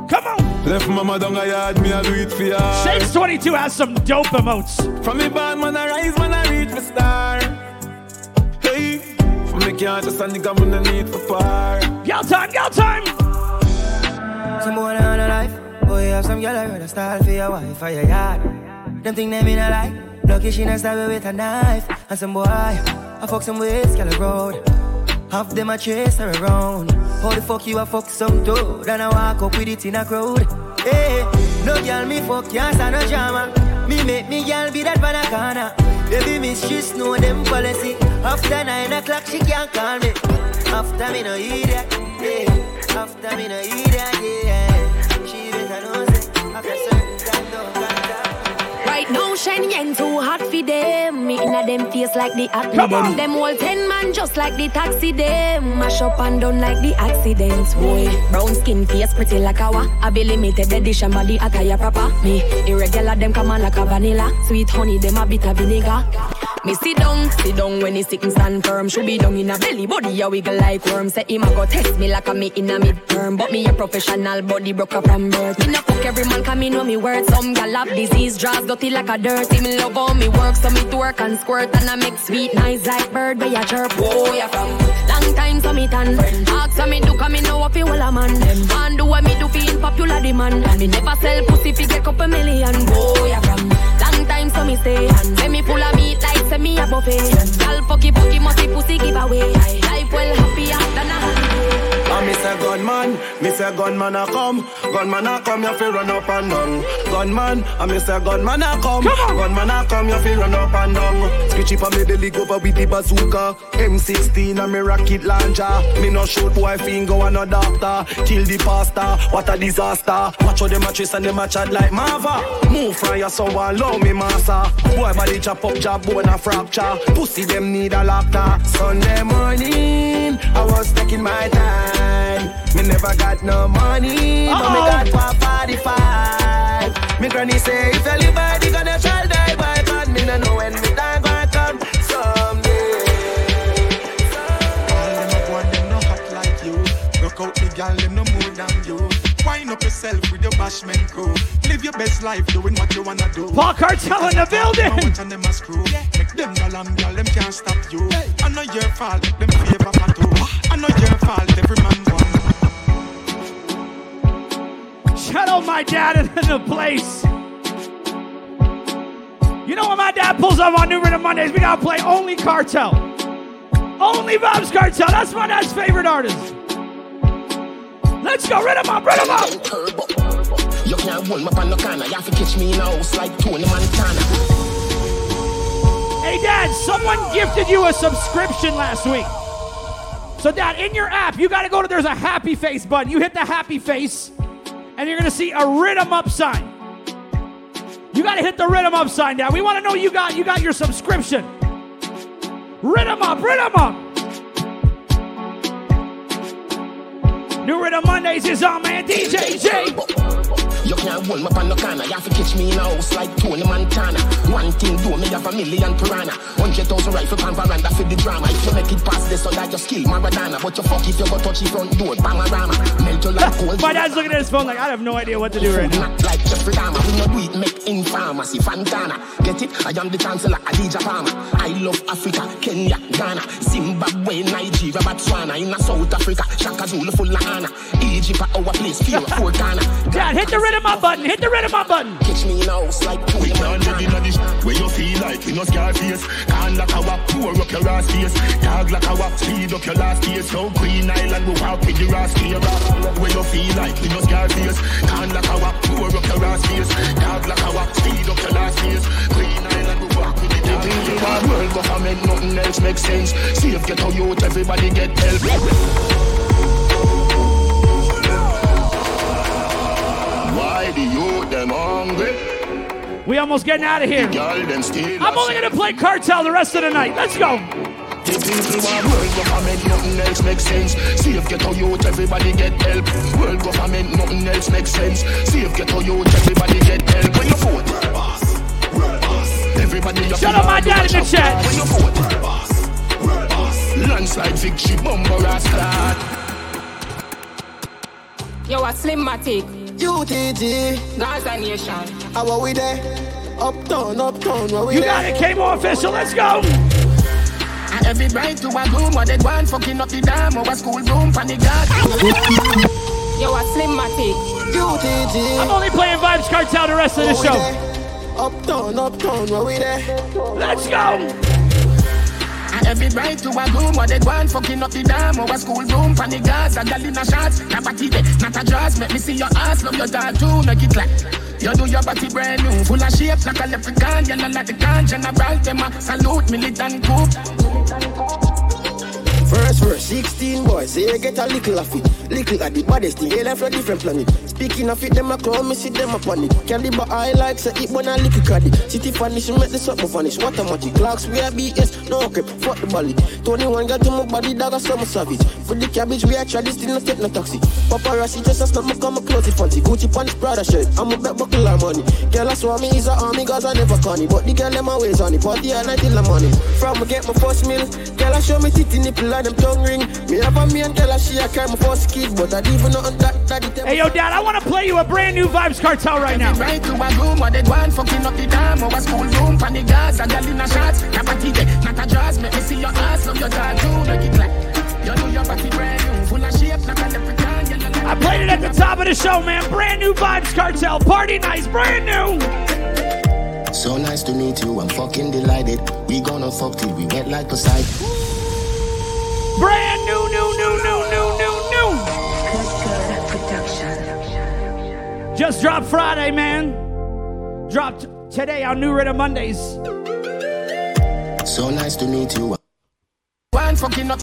Come on! Left mama down a yard, me a do it for ya. Shakes twenty-two has some dope emotes. From me bad man I rise, man I reach my star. Hey, from me can't just a nigga, man I need for far. Y'all time, y'all time! Some boy on a life, boy have some girl I rather style for your wife or your yard. Them think them in a life, lucky she not stab with a knife. And some boy, I fuck some ways, girl a road. Half them I chase her around. How the fuck you a fuck some dude and I walk up with it in a crowd? Hey, no girl me fuck, can't stand no drama. Me make me girl be that banana. Baby miss, she know them policy. After nine o'clock she can't call me. After me no eat that, hey. After me no eat that, yeah. She better know say, after certain time don't come. Right now, shiny and too hot for them. Me inna them face like the acne them. On. Them all ten man just like the taxi them. Mash up and down like the accidents, boy. Brown skin face pretty like a wa. I be limited edition body attire proper. Me irregular them come on like a vanilla. Sweet honey them a bit of vinegar. Me sit down, sit down when he sick and stand firm. Should be down in a belly, body a wiggle like worm. Say him a go test me like a me in a midterm. But me a professional body broker from birth. Me no fuck every man come in with me words. Some gal have disease, draws dirty like a dirt. See me love how me work, so me twerk and squirt. And I make sweet nice like bird, but ya chirp. Whoa, ya from? Long time so me tan. Ask so me do, come in now fi well a man. Them man do what me do fi in popular demand. And me never sell pussy fi get couple million. Whoa, ya from? Long time so me stay. And when me full of meat like say me a buffet. Girl fucky fucky musty pussy give away. Life well happier than a holiday. I miss a gunman, miss a gunman a come. Gunman a come, you fi run up and down. Gunman, I miss a gunman a come. come Gunman a come, you fi run up and down. Scritchy for me belly cover with the bazooka. M sixteen and me rocket launcher. Me no shoot boy finger go no doctor. Kill the pasta, what a disaster. Watch how them a twist and them a chat like Marva. Move from your soul and love me massa. Boy body chop up, chop bone a fracture. Pussy them need a laptop. Sunday morning, I was taking my time. Me never got no money, uh-oh. But me got one forty-five. Me granny say, if you live by the gun, you shall die by God. Me no know when me die gonna come someday. All them up one, them no hot like you. Knock out the gal, them no more than you. Wind up yourself with your bashment crew. Live your best life doing what you wanna do. Vybz Kartel in the building. Yeah. Make them galam girl, them can't stop you. Hey. I know your fault, make them favor tattoo. I know your fault, every man one. Shout out my dad in the place. You know when my dad pulls up on New Riddim Mondays, we gotta play only Kartel, only Vybz Kartel. That's my dad's favorite artist. Let's go, rid him up, rid him up! You can't hold me up on the corner. You have to catch me in a house like Tony Montana. Hey, Dad, someone gifted you a subscription last week. So, Dad, in your app, you got to go to, there's a happy face button. You hit the happy face, and you're going to see a rid him up sign. You got to hit the rid him up sign, Dad. We want to know you got, you got your subscription. Rid him up, rid him up! New Riddim Mondays is on, man. D J J. You can't hold me up on the corner. You have to catch me in a house like Tony Montana. One thing do me have a million piranha. Hundred thousand rifle pan veranda for the drama. If you make it past this, so that you skill Maradona. But you fuck if you go touch the front door, Bangarama. Melt you like cold. My dad's looking at his phone like I have no idea what to do right now. Like just every time I win a week, make in pharmacy, Fontana. Get it? I am the chancellor, Adija Palmer. I love Africa, Kenya, Ghana, Zimbabwe, Nigeria, Botswana, in South Africa, Shaka Zulu, full of Anna, Egypt, our place, pure, poor Ghana. Dad, hit the red of my button, hit the red of my button. Catch me in house like poor we can't live in a dish, where you feel like in a Scarface. Can't like our poor up your last face. Dog like our speed up your last face. So Queen Island will walk with your ass here. Where you feel like in a Scarface. Can't like our poor up your last face. Dog like our speed up your last face. Queen Island will walk with your ass here. The world government, nothing else makes sense. See if get out, everybody get help. Them hungry. We almost getting out of here. I'm only gonna play Kartel the rest of the night. Let's go. The people want world government, nothing else makes sense. See if get to youth, everybody get help. World government, nothing else makes sense. See if get to youth, everybody get help. When you vote, boss, boss, everybody. Shut up, my dad in the chat. When you vote, boss, boss, landslide victory, bumper ass. Yo, a Slim-matic. U T G, Gaza Nation. How are we there? Uptown, uptown, where we there? You got it, came on official, let's go! And every bride to a groom, what they want, fucking up the dam, or a school room, from the garden. Yo, a Slim-matic. U T G. I'm only playing Vybz Kartel the rest of the show. Uptown, uptown, where we there? Let's go! Every bride to a groom, what they want, fucking up the dam, or a school room, from the gas, a girl in a shots, not a kitty, not a dress, make me see your ass, love your dad too, make it clap. You do your body brand new, full of shape, like a leprechaun, you know like the can, general, them a salute, militant coup. First verse, sixteen boys, say you get a little of it. Little at the baddest, the alien from different planet. Speaking of it, them a clown, me see them a panic. Candy but I like, say it when I lick a caddy. City vanish, make the something vanish. What a magic, clocks, we are B S, no crap, fuck the bally. twenty-one got to my body, dog a summer savage. For the cabbage, we actually still not take no toxic. Paparazzi just a stomach, come a closet fancy. Gucci pants, Prada shirt, I'm a back buckle of money. Girl, I swear me is a army, guys I never can it. But the girl, them always on it, party all night till the morning. From me get my first meal, girl, I show me titty nipple. Them tongue ring. Me have a me and girl, she a crime for skid, but I even know that that it. Hey yo, Dad, I want to play you a brand new Vybz Kartel right now. Right to my room, or they want fucking up the dam, or a school room, from the gas, a girl in a shots, not a kitty, not a dress, make me see your ass, love your tattoo, make it clap. You know your body brand new, full of shape, like a leprechaun. I played it at the top of the show, man. Brand new Vybz Kartel, party nice, brand new. So nice to meet you, I'm fucking delighted. We gonna fuck till we wet like Poseidon. Brand new, new, new, new, new, new, new. Just dropped Friday, man. Dropped today on New Riddim Mondays. So nice to meet you. One fucking up.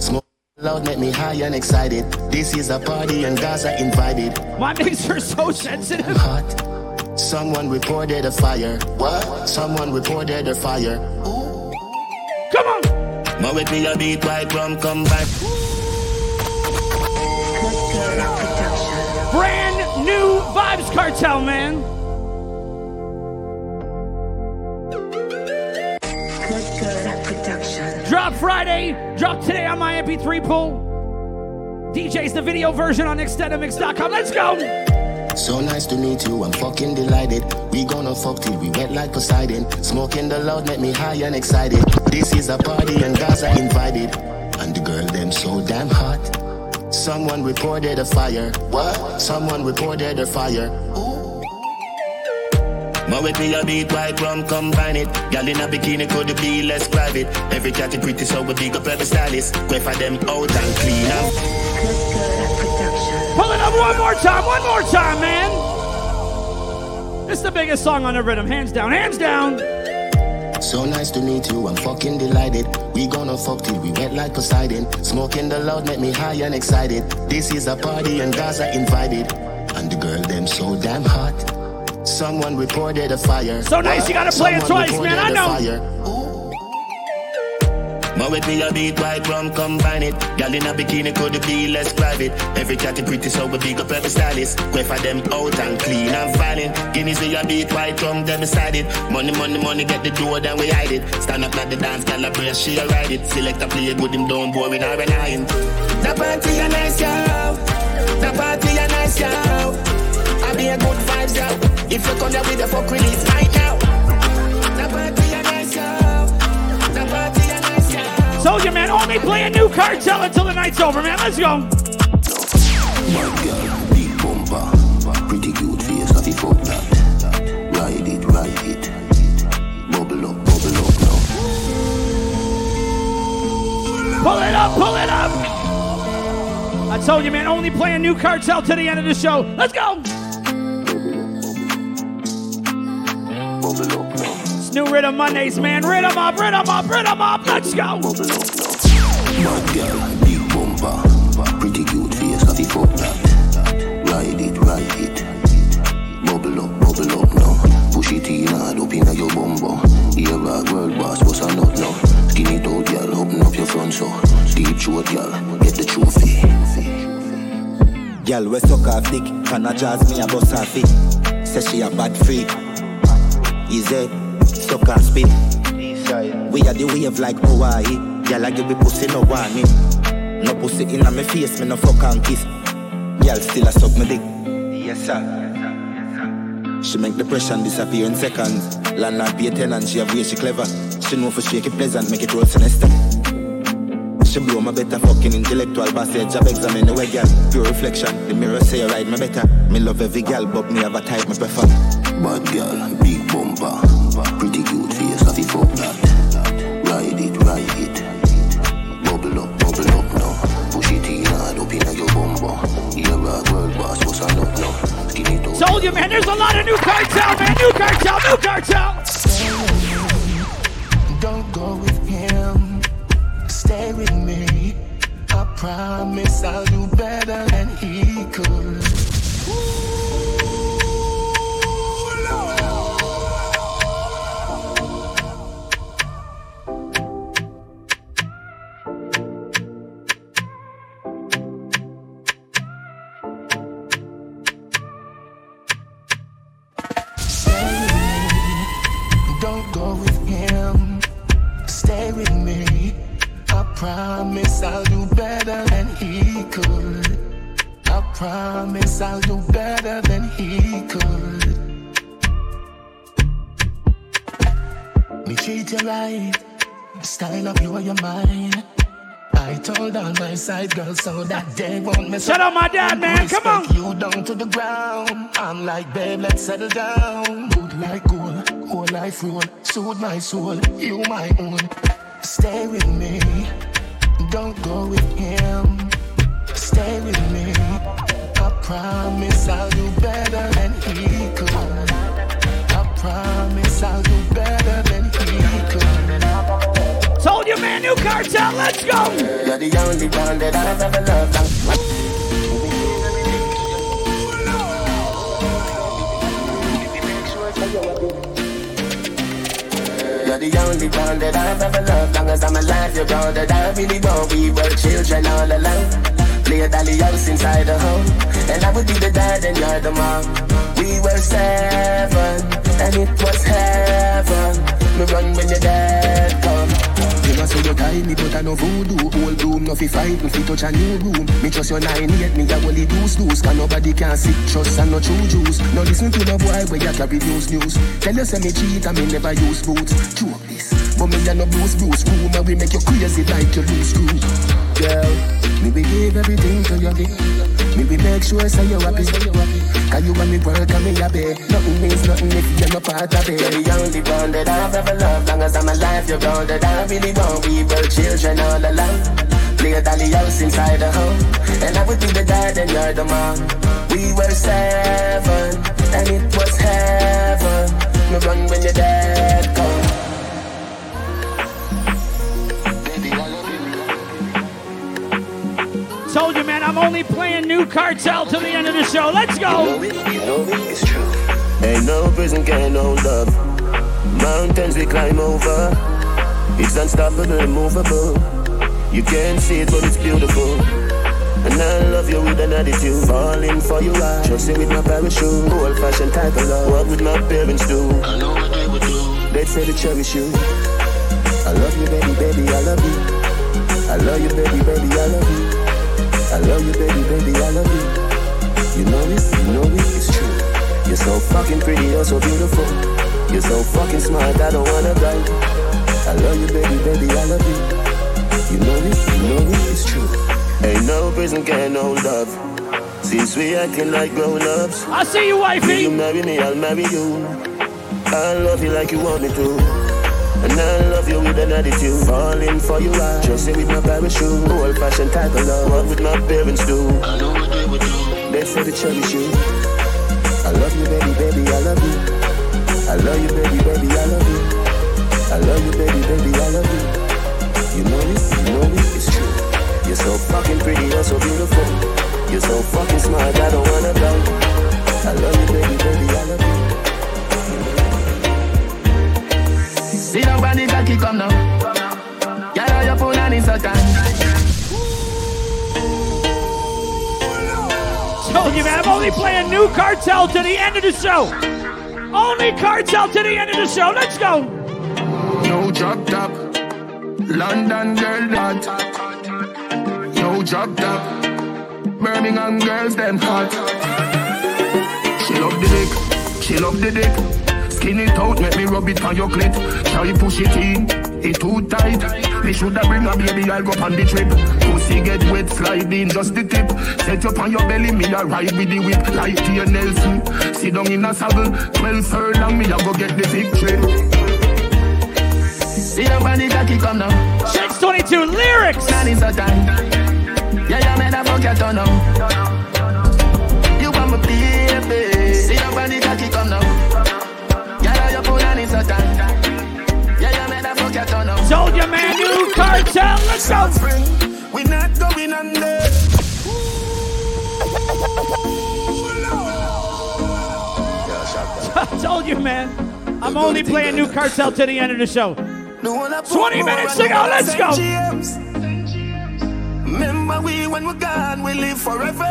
Smoke loud, make me high and excited. This is a party and guys are invited. My mix are so sensitive. Hot. Someone reported a fire. What? Someone reported a fire. Ooh. Come on. But with me a beat white rum come back. Brand new Vybz Kartel, man. Drop Friday, drop today on my M P three pool. D J's the video version on extend a mix dot com. Let's go! So nice to meet you, I'm fucking delighted. We gonna fuck till we wet like Poseidon. Smoking the loud make me high and excited. This is a party and guys are invited. And the girl them so damn hot. Someone reported a fire. What? Someone reported a fire. Ooh. More with me a beat, white rum, combine it. Girl in a bikini could be less private. Every cat is pretty so we big up every stylist. Quay for them out and clean up. Pull it up one more time, one more time, man. This is the biggest song on the rhythm. Hands down, hands down. So nice to meet you, I'm fucking delighted. We gonna fuck till we wet like Poseidon. Smoking the loud make me high and excited. This is a party and guys are invited. And the girl them so damn hot. Someone reported a fire. So nice, you gotta play Someone it twice, man, I know. More with me a beat, white rum, combine it. Girl in a bikini could be less private. Every cat is pretty so we big up every stylist. Quay for them out and clean and violent. Guineas with a beat, white rum, them beside it. Money, money, money, get the door, then we hide it. Stand up like the dance, girl a brace, she'll ride it. Select a play, good him down, boy, we not relying. The party a nice girl. The party a nice girl. gonna be a good vibes, yeah. If you come there with a fuck release right now. The party a nice girl. The party a nice girl. Soldier man, only play a new Kartel until the night's over, man. Let's go. My girl, big bumper, pretty cute face, I fuck that. Ride it, ride it. Bubble up, bubble up now. Pull it up, pull it up. I told you, man, only play a new Kartel to the end of the show. Let's go! It's New Riddim Mondays, man. Riddim up, Riddim up, Riddim up. Let's go! My girl, big bumper, pretty cute face, I fuck that. Ride it, ride it. Bubble up, bubble up now. Push it in hard up in your bumbo. Here a world boss, what's a nut now? Skin it out, girl, open up your front so. Deep short, girl, get the trophy. Girl, we suck her dick, can I jazz me a bust her feet? Say she a bad freak, easy, suck her spit. We are the wave like Hawaii, girl I give me pussy no warning. No pussy in a me face, me no fuck and kiss. Girl still a suck me dick, yes sir. She make depression disappear in seconds. Landlord be a tenant, she have way she clever. She know for shake it pleasant, make it roll sinister. She blow my better fucking intellectual passage. I've examined the way, girl. Pure reflection. The mirror say I ride my better. Me love every girl, but me have a type me prefer. Bad girl, big bumper, pretty cute face, I fuck that. Ride it, ride it. Bubble up, bubble up now. Push it in hard up in your bumper. Here a girl boss, what's a nut now? Skin it out. Told you, man, there's a lot of new Kartel, man. New Kartel, new Kartel. Don't go with him. Stay with me, I promise I'll do better than he could. Ooh, Lord. Don't go with him, stay with me. I promise I'll do better than he could. I promise I'll do better than he could. Me treat you right, style up you or your mind. I told all my side girls so that they won't mess up. Shut up my dad, man, come on. You down to the ground. I'm like, babe, let's settle down. Good like gold, whole life rule. Suit my soul, you my own. Stay with me, don't go with him. Stay with me, I promise I'll do better than he could. I promise I'll do better than he could. Told you, man, new Kartel, let's go! You're the only one that I've ever loved. You're the only one that I've ever loved. Long as I'm alive, you're all that I really want. We were children all alone. Play a dolly house inside a home. And I would be the dad and you're the mom. We were seven, and it was heaven. Me run when you're dead, come. I saw you tie me, but I no voodoo. Old room, no fi fight, no fi touch a new room. Me trust your nine, yet me a wally deuce-deuce. Cause nobody can sit, trust and no true juice. Now listen to the boy where you carry news news. Tell you say me cheat and me never use boots. True this, but me a no blues blues. Room and we make you crazy like you lose screw. Girl, me we give everything to you. Me we make sure say you happy. Cause you and me work and me happy. Nothing means nothing if you're no part of it. You're the only one that I've ever loved. Long as I'm alive, you're all that I really want. We were children all alone. Play a dolly house inside the home. And I would be the dad and you're the mom. We were seven, and it was heaven. Me run when your dad come. Baby, I love you. Told you, man, I'm only playing new Kartel till the end of the show. Let's go. You know it, you know it, it's true. Ain't no prison can hold up. Mountains we climb over. It's unstoppable, immovable. You can't see it, but it's beautiful. And I love you with an attitude. Falling for you, I just say with my parachute. Old-fashioned type of love. What would my parents do? I know what they would do. They'd say to cherish you. I love you, baby, baby, I love you. I love you, baby, baby, I love you. I love you, baby, baby, I love you. You know this, you know this, it's true. You're so fucking pretty, you're so beautiful. You're so fucking smart, I don't wanna die. I love you, baby, baby, I love you. You know this, you know this, it's true. Ain't no prison can hold love. Since we acting like grown-ups. I see you, wifey. Will you marry me, I'll marry you. I love you like you want me to. And I love you with an attitude. Falling for you, I just say with my parachute. Old fashioned type of love. What would my parents do? I know what they would do. They said they cherish you. I love you, baby, baby, I love you. I love you, baby, baby, I love you. I love you, baby, baby, I love you. You know this, you know this, it's true. You're so fucking pretty, you're so beautiful. You're so fucking smart, I don't wanna die. I love you, baby, baby, I love you. See nobody cocky come now. Y'all have your phone and Instagram. Told you, man, I'm only playing New Kartel to the end of the show. Only Kartel to the end of the show. Let's go. No drop top, London girl hot. No drop top, Birmingham girls them hot. She love the dick, she love the dick. Skin it out, make me rub it on your clit. Try push it in, it too tight. Me shoulda bring a baby, I'll go on the trip. Pussy get wet, slide in, just the tip. Set up on your belly, me a ride with the whip. Like Tia Nelson, sit down in a saddle. Twelve furlong, me a go get the victory. See the body cocky come now. Shakes twenty-two lyrics. That is a time. Yeah, yeah, man, I fuck your turn now. You want me baby. See the body cocky come now. Told you, man, New Kartel, let's go. We're not going under. I told you, man, I'm only playing New Kartel to the end of the show. twenty minutes to go, let's go. Remember we, when we're gone, we live forever.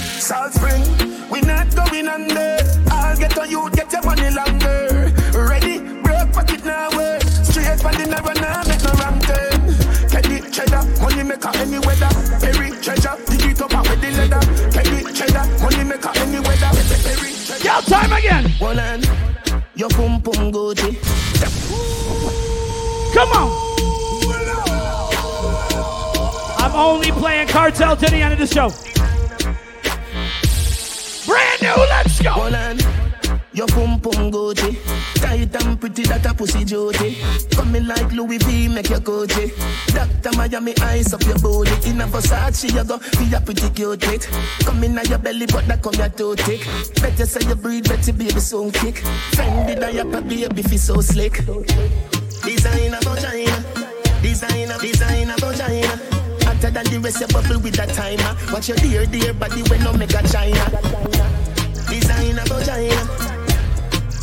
South Spring, we not going under. I'll get on you, get your money longer. Ready, break pocket now, eh? Straight for the never now, make no wrong turn. Get it cheddar, money maker any weather. Every treasure, dig it up and with the leather. Get it cheddar, money maker any weather. Every treasure. Yo, time again! One hand, your pum pum goji. Come on! I'm only playing Kartel to the end of the show. Brand new, let's go. Hold on, your pum pum goatee, tight and pretty that a pussy jotee. Coming like Louis V, make your goatee. Doctor Miami eyes up your body. In a Versace, you go be a pretty cute. Coming on your belly, but that come your toe tick. Better say you breathe, better baby so kick. Fendi that your baby beefy so slick. Designer for China, designer, designer for China. Than the rest of bubble with that timer. Watch your dear, dear body when no make a China. Design about China.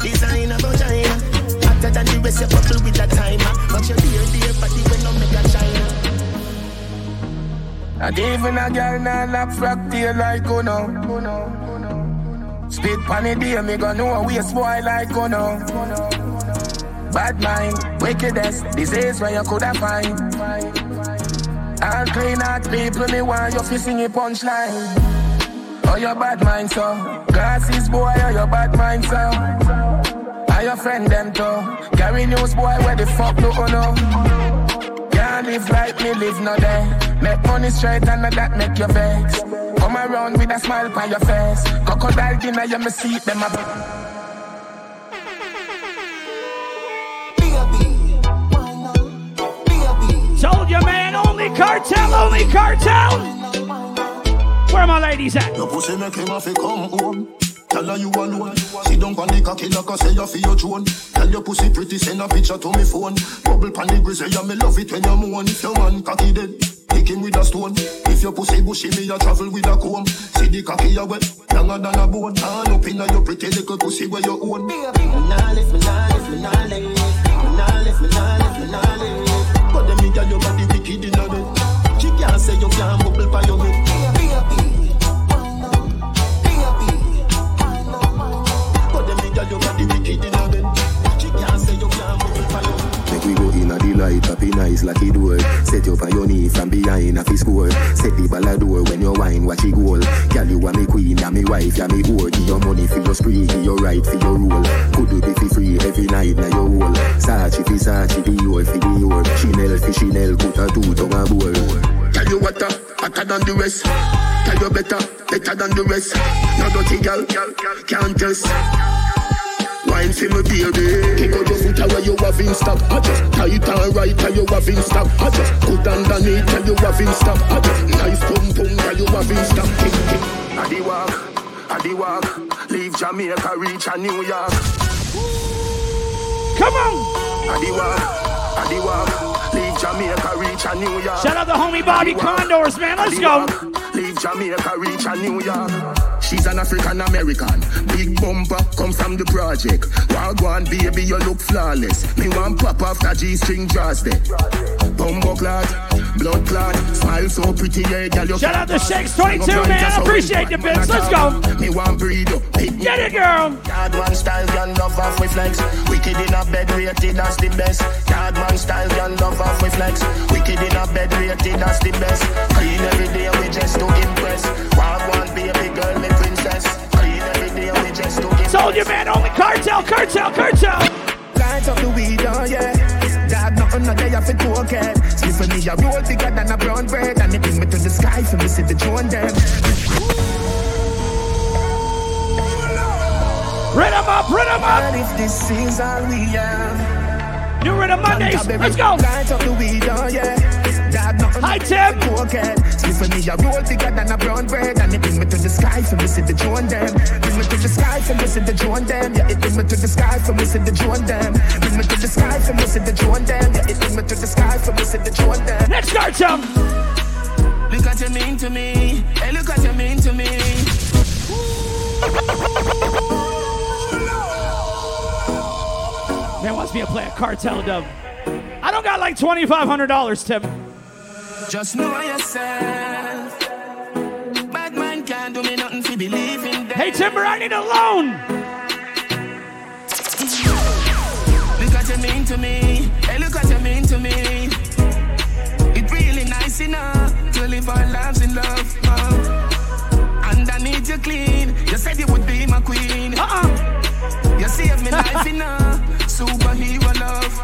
Design about China. Hotter than the rest of bubble with that timer. Watch your dear, dear body when no make a China. And even a girl na lap frack tail like oh no. Spit panny dear, me gon' know a waste boy like oh no. Bad mind, wickedness, disease where you coulda find. I'll clean out people, me want you fixing a punchline. Oh, your bad mind, so glasses, boy, oh, your bad mind, so I your friend, them, too. Gary News, boy, where the fuck no, oh, no. Can't live like me, live no day. Make money straight and not that make your vex. Come around with a smile on your face. Crocodile dinner, you me see them up. Told you, man. Only Kartel, only Kartel. Where are my ladies at? Your pussy make him have to come home. Tell her you alone. Sit down on the cocky like I say you feel your drone. Tell your pussy pretty, send a picture to me phone. Bubble pan the grizzly, yeah, me love it when you moan. If your man cocky dead, kick him with a stone. If your pussy bushy, me a travel with a comb. See the cocky a wet, younger than a bone. Turn up in your pretty little pussy where you own. Me nah lift, me nah lift, me nah lift, me nah lift, me nah lift, me nah lift. But them niggas your body wicked in a bit. She can't say you can't bubble by your head. But them niggas your body wicked in a bit. She can't say you can't bubble by your head. Make we go in a delight, happy nice. face like he do. Set you up on your knee from behind a fist score. Set the ball a door when you wine, watch it goal. Girl, you are me queen, and me wife, and me whore. Give your money for your spree, give your right for your rule. Could do be free every night now your whole. Sachi fi Sachi fi your fi the your. Chanel fi Chanel, put a two tongue a bowl. Tell you what, hotter than the rest. Tell you better, better than the rest. No dirty girl, can't test. Wine for me baby. Kick out your foot away, you have in stock. I just tight and right, tell you have in stock. I just good underneath, tell you have in stock. I just nice pum pum, tell you have in stock. Kick kick, Adi walk, Adi walk. Leave Jamaica, reach a New York. Come on, Adi walk, Adi walk. Leave Jamaica, reach a New York. Shout out the homie Bobby Condors, man. Let's go. Leave Jamaica, reach a New York. She's an African-American. Big bumper comes from the project. Wagwan, baby, you look flawless. Me want pop after G-string draws there. Bumbo clad, blood clad, smile so pretty, yeah, girl, you shout out to Shakes twenty-two, man. I appreciate the bits. Let's go. Me want breed up. Get it, girl. Cardman style, girl, love off with flex. Wicked in a bed, rated as the best. Cardman style, girl, love off with flex. Wicked in a bed, rated as the best. Clean every day, we just to impress. Wagwan, baby, girl, me sold your man only cartel, cartel, cartel. Lights up the weed, oh yeah. Dog nothing no day off it to okay. Sleep for me a roll bigger than a brown bread. And it bring me to the sky for me see the drone them. Riddim up, riddim up. If this is all we have. New Riddim Mondays, let's go. Lights up the weed, oh yeah. Hi Tim! Sleep for me, I roll bigger than a brown bread. And it bring me to the sky for missing the joint them. Bring me to the sky for missing the joint them. Yeah, it bring me to the sky for missing the joint them. Bring me to the sky for missing the joint them. Yeah, it bring me to the sky for missing the joint them. Let's go, Tim! Look at you mean to me. Hey, look at you mean to me. Man wants me to play a cartel dub. I don't got like twenty-five hundred dollars, Tim. Just know yourself. Bad man can't do me nothing to believe in that. Hey Timber, I need a loan. Look at you mean to me. Hey, look at you mean to me. It's really nice enough to live our lives in love. Oh. Underneath you clean. You said you would be my queen. Uh-uh. You saved me life enough. Superhero love.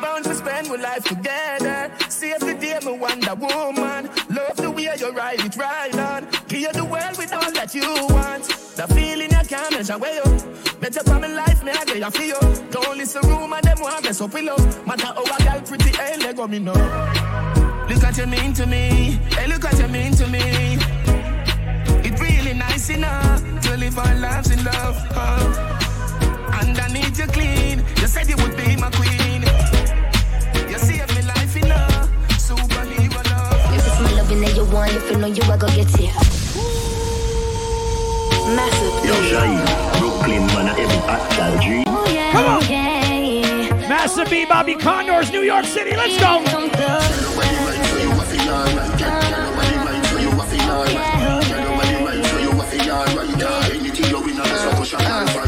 Bound to spend my life together. Save the day, my wonder woman. Love the way you ride it right on. Give the world with all that you want. The feeling you can't measure where you. Better for my life, me I get you feel. Don't listen rumor, them want me so pillow. Matter how I got pretty, hey, let go me know. Look at you mean to me. Hey, look at you mean to me. It's really nice enough to live our lives in love. Oh. Underneath you clean. You said you would be my queen. You saved me life enough. Now you want if you know you are gonna get here. Massive. Yo, Shai, Brooklyn, man, every actual dream. Oh, yeah, come on. Yeah, yeah. Massive B, Bobby Condors, New York City, let's go.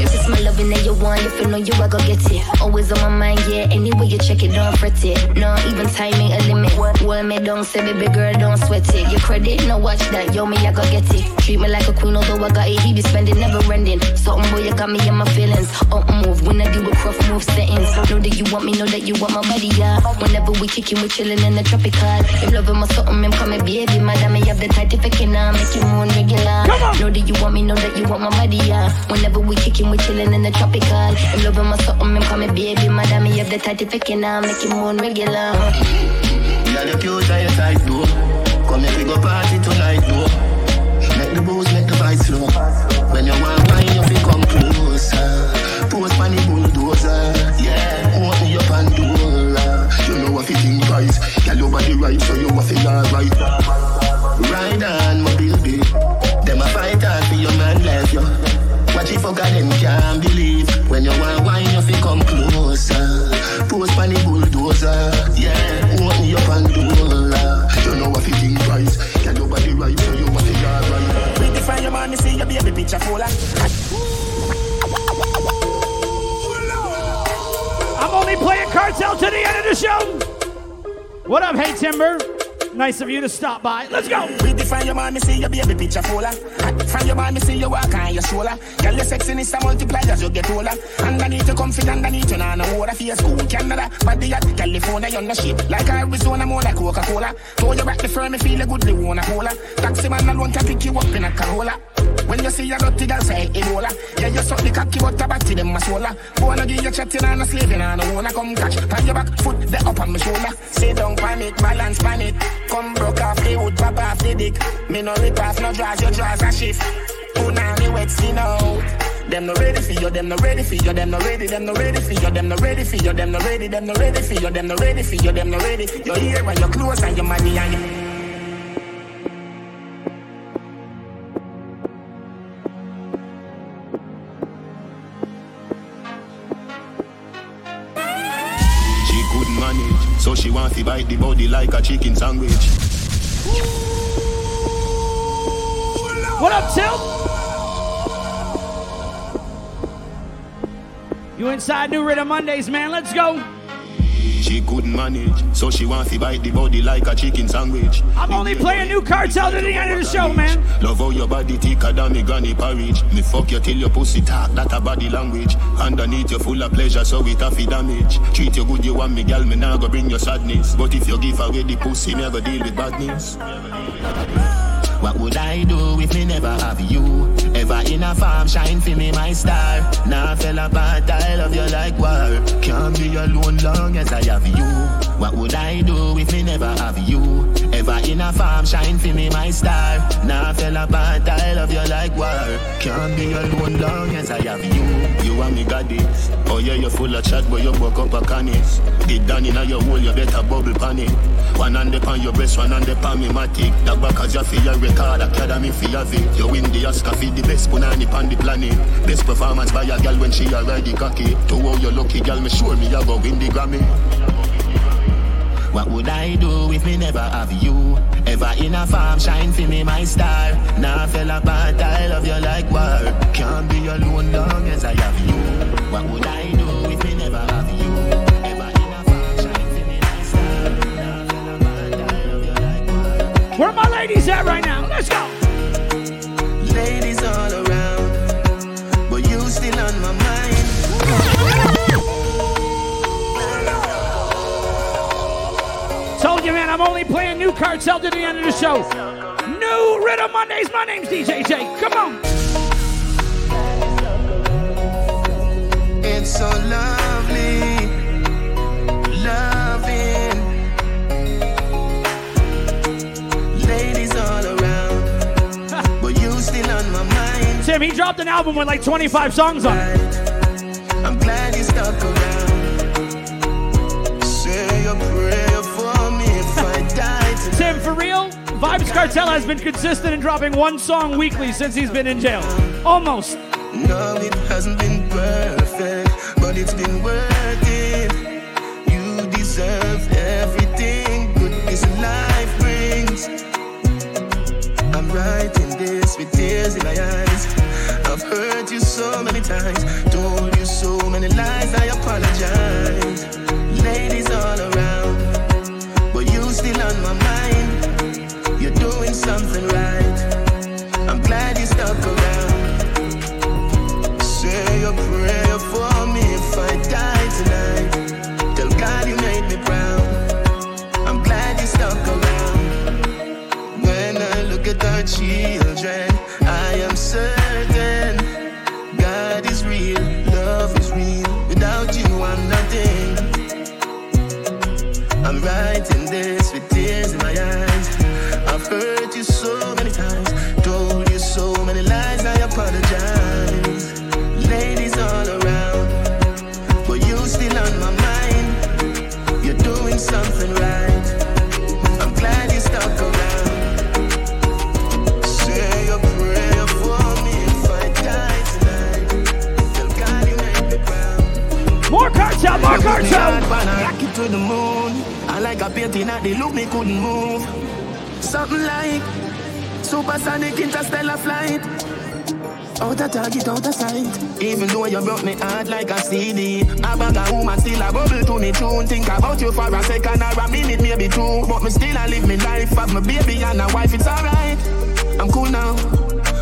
If it's my loving that you want, if you know you are gonna get it. Always on my mind, yeah, anyway you check it, don't fret it. No, even time ain't a limit. Well, me don't say, baby girl, don't sweat it. Your credit, no watch that, yo, me I gonna get it. Treat me like a queen, although I got it, he be spending, never ending. Something boy, you got me in my feelings. Up move, when I do a rough move settings. Know that you want me, know that you want my body, yeah. Whenever we kicking, we chilling in the tropical. If loving my something, I'm coming, baby, madam, I have the tight if I can, I make you moon regular. Know that you want me, know that you want my body, yeah. Whenever we kicking, we chilling in the tropical. I'm loving my something, I'm coming, baby, madam, I have the tight if I can, I make you moon regular. You're the cute and your tight, though. Come here, we go party tonight, though. Make the booze, make the vibes flow. When you want wine, you become closer. Post money bulldozer, yeah. Open your Pandora. You know what you think twice. Tell your body right, so you what you are right. Ride on, my baby. Them a fight hard for your man like you. What you forgot them can't believe. When you want wine, you become closer. Post money bulldozer, yeah. You know what you think twice. Can nobody right so you want to drive right. Pretty find your mommy, see your baby picture full of. I'm only playing cartel to the end of the show. What up, Hey Timber? Nice of you to stop by. Let's go. We define your mind, me see your baby picture fuller. Find your mind, me see your walk on your shoulder. Girl, your sexiness a multiplier as you get older. Underneath your comfort, underneath your nana water. For your school, Canada, but they at California, you're not shit. Like Arizona, more like Coca-Cola. Throw your back the firm, me feel a good, they wanna cola. Taxi man alone can pick you up in a Corolla. When you see your dirty girl say Ebola, yeah, you suck the cocky but back to them a swola. Wanna give you chatting and a slaving and I wanna come catch. Tie your back foot, the up on my shoulder. Say don't panic, balance panic. Come broke off the wood, pop off the dick. Me no rip off, no draws, your draws a shift. Put on the wet skin out. Them no ready for you, them no ready for you, them no ready, them no ready for you, them no ready for you, them no ready, them no ready for you, them no ready for you, them no ready. You're here and you're close and you're money and you. So she wants to bite the body like a chicken sandwich. What up, Tilt? You inside New Riddim Mondays, man. Let's go. She couldn't manage, so she wants to bite the body like a chicken sandwich. I'm only playing New Cartel to the end of the show, man. Love how your body thicker than me granny porridge. Me fuck you till your pussy talk, that a body language. Underneath you full of pleasure, so it a fi damage. Treat you good, you want me, girl, me nah go bring your sadness. But if you give away the pussy, me never deal with badness. What would I do if me never have you? Ever in a farm, shine for me, my star. Now I fell apart, I love you like war. Can't be alone long as I have you. What would I do if me never have you? Ever in a farm, shine for me, my star. Now I fell apart, I love you like war. Can't be alone long as I have you. You and me got this. Oh yeah, you're full of chat, but you broke up a canis. Get down in your hole, you better bubble panic. One hand upon your breast, one hand upon me matic. That back as you feel your record, academy for your feet. You win the Oscar for the best punani on the planet. Best performance by a girl when she arrive the cocky. To all your lucky girl, me sure me I go win the Grammy. What would I do if me never have you? Ever in a farm, shine for me, my star. Now I fell apart, I love you like war. Can't be alone long as I have you. What would I do if me never have you? Ever in a farm, shine for me, my star. Now I fell apart, I love you like war. Where are my ladies at right now? Let's go! Ladies all around, but you still on my mind. Told you, man, I'm only playing New Cartel to the end of the show. New Riddim Mondays, my name's D J J. Come on. It's so lovely, loving. Ladies all around, but you still on my mind. Tim, he dropped an album with like twenty-five songs on it. I'm glad you stuck around. Say your prayer. Tim, for real, Vybz Kartel has been consistent in dropping one song weekly since he's been in jail. Almost. No, it hasn't been perfect, but it's been worth it. You deserve everything good this life brings. I'm writing this with tears in my eyes. I've hurt you so many times, told you so many lies, I apologize. Ladies all around, still on my mind. You're doing something right. I'm glad you stuck around. Say your prayer for me if I die tonight. Tell God you made me proud. I'm glad you stuck around. When I look at our children, I am certain God is real, love is real. Without you, I'm nothing. I'm writing this with tears in my eyes. I've hurt you so many times, told you so many lies, I apologize. Ladies all around, but you still on my mind. You're doing something right. I'm glad you stuck around. Say your prayer for me if I die tonight. Tell God you make me proud. More Cartel, more Cartel! To the moon, I like a painting that they look me couldn't move. Something like supersonic interstellar flight. out of target, out of sight. Even though you broke me hard like a C D, I bag a woman still a bubble to me tune. Think about you for a second or a minute, maybe two. But me still I live me life, have my baby and a wife, it's alright. I'm cool now,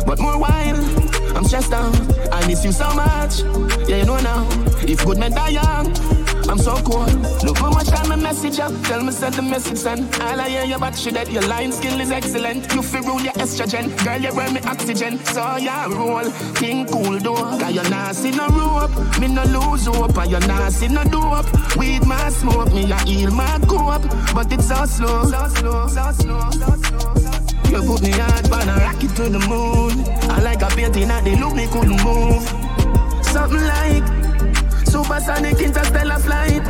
but more wild. I'm stressed out, I miss you so much. Yeah, you know now, if good men die young, I'm so cool. Look how much time I message up, tell me send the message send. All I hear you about shit that your line skill is excellent. You feel rude, your estrogen, girl you burn me oxygen. So yeah, roll, thing cool though. Cause you're not see no rope, me no lose hope. And you're not see no dope, weed my smoke. Me I heal my cope, but it's so slow. So slow, so slow, so slow, so slow. You put me hard, but I rock it to the moon. I like a painting and they look me couldn't move. Something like supersonic interstellar flight.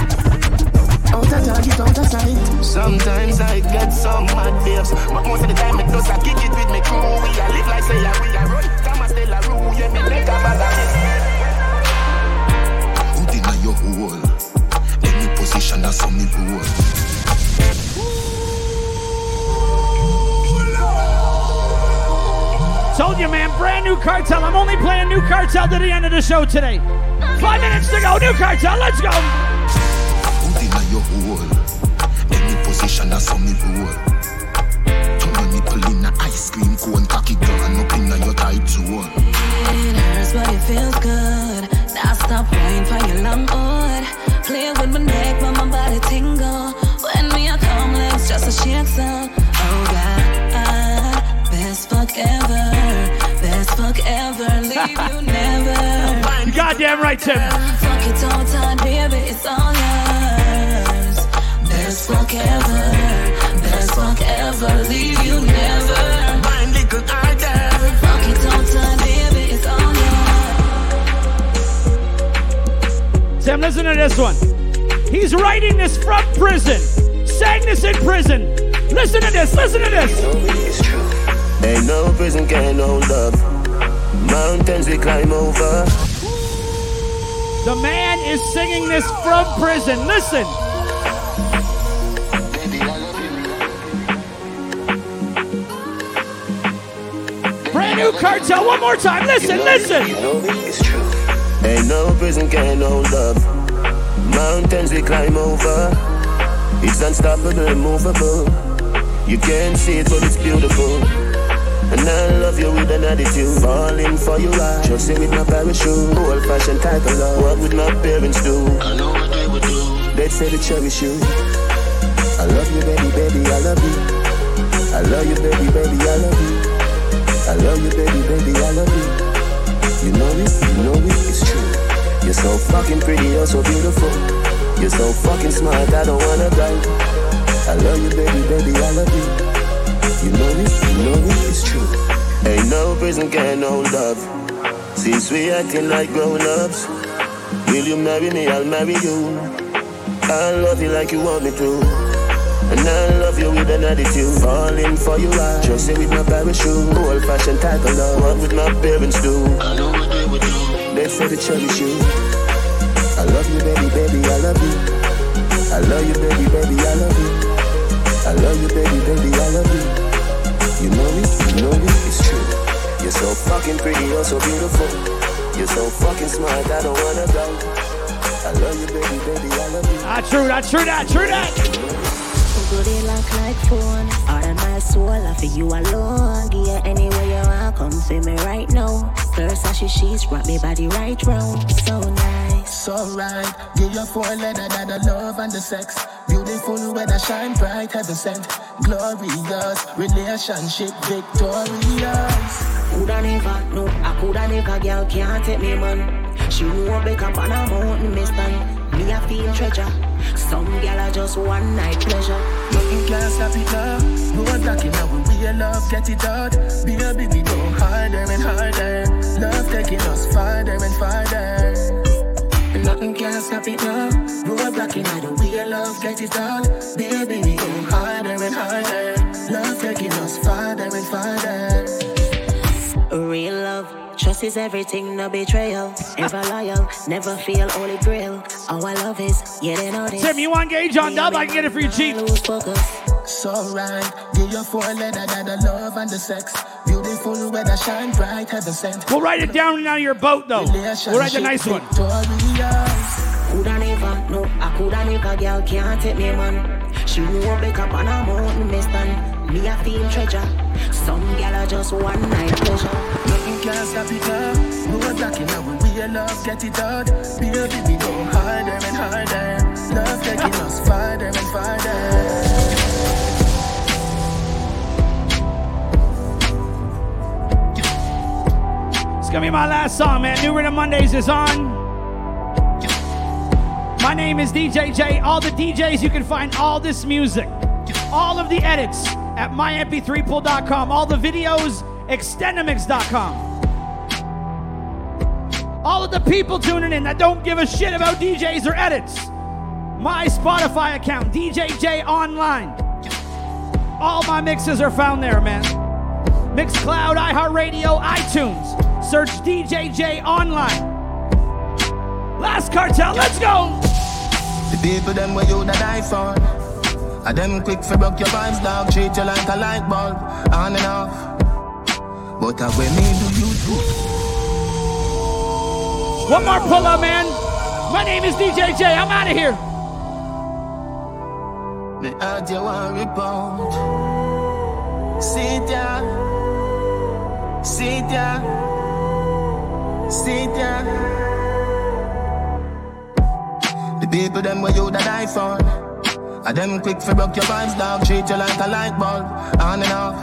Out of target, out of sight. Sometimes I get some mad babes, but most of the time it does, I kick it with me crew. We a live like say I we a run, time I still a rule. Yeah, me like a bag of it. I'm putting on your hole. Let me position that's on me rule. Told you, man, brand new Kartel. I'm only playing new Kartel to the end of the show today. Five minutes to go, new Kartel, let's go. Put in your hole, any position that's on me roll. Too many people in the ice cream cone, cocky girl, and up in your tight zone. It hurts, but it feels good. Now stop waiting for your long old. Play with my neck, but my body tingle. When me I come, let's just a shake some. Oh God. Best fuck ever, best fuck ever, leave you never. You goddamn right, Tim. Fuck it all time, baby, it's all yours. Best fuck ever, best fuck ever, leave you never. My little idea. Fuck it all time, baby, it's all yours. Tim, listen to this one. He's writing this from prison, sang this in prison. Listen to this, listen to this. It's true. Ain't no prison can hold up. Mountains we climb over. The man is singing this from prison. Listen. Brand new Kartel. One more time. Listen, you know, listen. You know it's true. Ain't no prison can hold up. Mountains we climb over. It's unstoppable, immovable. You can't see it, but it's beautiful. And I love you with an attitude. Falling for you, I just say with my parachute. Old fashioned type of love. What would my parents do? I know what they would do. They'd say they cherish you. I love you, baby, baby, I love you. I love you, baby, baby, I love you. I love you, baby, baby, I love you. You know it, you know it, it's true. You're so fucking pretty, you're so beautiful. You're so fucking smart, I don't wanna die. I love you, baby, baby, I love you. You know it, you know it, it's true. Ain't no prison can hold up. Since we acting like grown-ups. Will you marry me, I'll marry you. I love you like you want me to. And I love you with an attitude. Falling for you, I just say with my parachute. Old-fashioned type of love. What would my parents do? I know what they would do. They say they cherish you. I love you, baby, baby, I love you. I love you, baby, baby, I love you. I love you, baby, baby, I love you. You know it, you know it, it's true. You're so fucking pretty, you're so beautiful. You're so fucking smart, I don't wanna doubt. I love you, baby, baby, I love you. Ah, true that, true that, true that. Good in like like phone. Out of my soul, I feel you alone. Yeah, anywhere you are, come see me right now. First I she she's wrap me body right round. So nice, so right. Give your four letter that the love and the sex. Beautiful weather, shine bright, heaven sent. Glorious, relationship victorious. Coulda never, no, I coulda never, girl can't take me, man. She won't back up on a mountain, me stand. Me a feel treasure. Some girl are just one night pleasure. Looking class, happy love. No one talking now, we real love, get it out. Baby, we go harder and harder. Love taking us farther and farther. Nothing can stop it now. Road blocking out the way love gets it all. Baby, we go harder and harder. Love taking us farther and farther. Real love, trust is everything, no betrayal. Ever loyal, never feel holy grail. All I love is, yeah, they know this. Tim, you want gauge on dub? I can get it for you cheap. So right, give your four-letter got the love and the sex. Beautiful weather, shine bright, heaven sent. We'll write it down and out of your boat, though. We'll write the nice one. Coulda never, no, I coulda never, girl can't take me, man. She won't wake up on a mountain, me stand. Me a feel treasure. Some girl are just one night pleasure. Nothing can stop it up. No attacking, now when we in love, get it out. Baby, we go harder and harder. Love taking us farther and farther. It's gonna be my last song, man. New Riddim Mondays is on. My name is D J J. All the D Js, you can find all this music, all of the edits at my m p three pool dot com, all the videos, extend a mix dot com. All of the people tuning in that don't give a shit about D Js or edits, my Spotify account, D J J Online. All my mixes are found there, man. Mixcloud, iHeartRadio, iTunes. Search D J J Online. Last Kartel, let's go! The people them where you that I for. I them quick for broke your vibes, dog. Treat you like a light bulb, on and off. But how with me do you do? One more pull up, man. My name is D J J, I'm out of here. Me add you one report. Sit ya. Sit ya. Sit down. The people them where you that I for. I them quick for broke your vibes, dog. Treat you like a light bulb, on and off.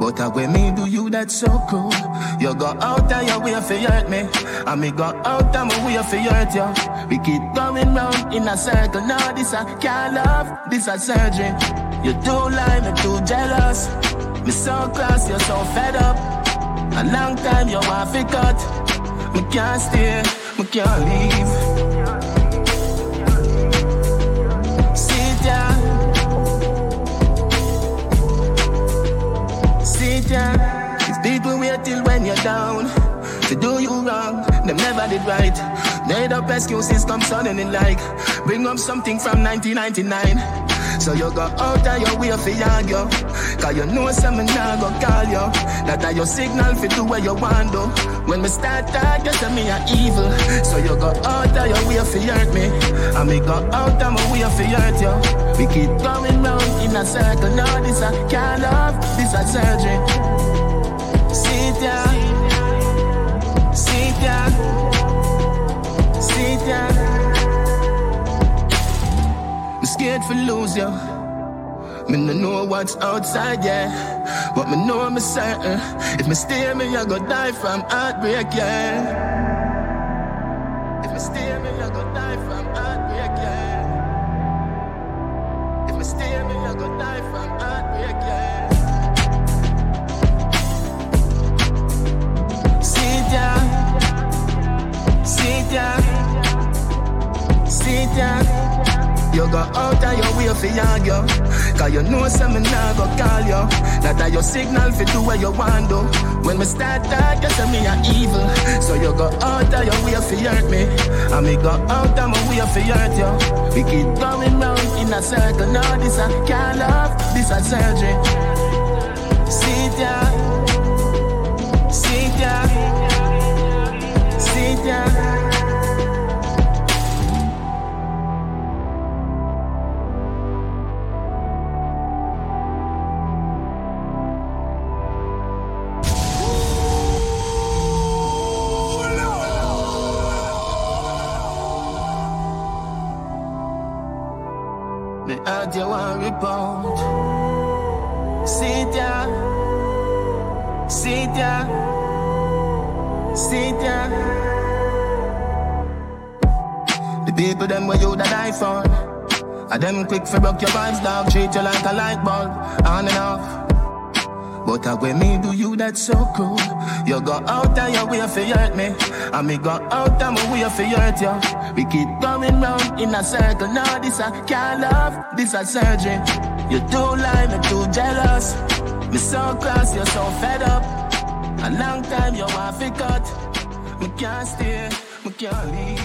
But how with me do you that so cool? You go out and you way for hurt me, and me go out and my way for hurt you. We keep going round in a circle. Now this I can't love, this a surgery. You too lying, me too jealous. Me so close, you're so fed up. A long time you have it cut. We can't stay, we can't leave. Sit down. Sit down. These people wait till when you're down. They do you wrong, they never did right. Made up excuses come suddenly like. Bring up something from nineteen ninety-nine. So you go out of your way for you, cause you know some now go call you. That are your signal for do where you want to. When we start talk, you tell me you're evil. So you go out of your way for hurt me, and me go out of my way for hurt you. We keep going round in a circle. Now this a kind of, this a surgery. Sit down. Sit down. Sit down. Scared for lose you. Me no know what's outside, yeah. But me know I'm certain. If me stay me, I go die from heartbreak, yeah. If me stay me, I go die from heartbreak, yeah. If me stay me, I go die from heartbreak, yeah. Sit down. Sit down. Sit down. You go out of your way for young, yo. Cause you know some now go call you. That are your signal for do what you want to. When we start talk, you tell me you're evil. So you go out of your way for hurt me, and me go out of my way for hurt you. We keep going round in a circle. Now this I can't love, this a surgery. Sit down. Sit down. Sit down. You want report. Sit down. Sit down. Sit down. The people them where you that I for. I them quick for broke your vibes, dog. Treat you like a light bulb, on and off. But how with me do you that so cool? You go out of your way for hurt me, and me go out of my way for hurt you. We keep going round in a circle. Now this I can't love, this a surgery. You too lying, me too jealous. Me so close, you're so fed up. A long time you have it cut. Me can't stay, me can't leave.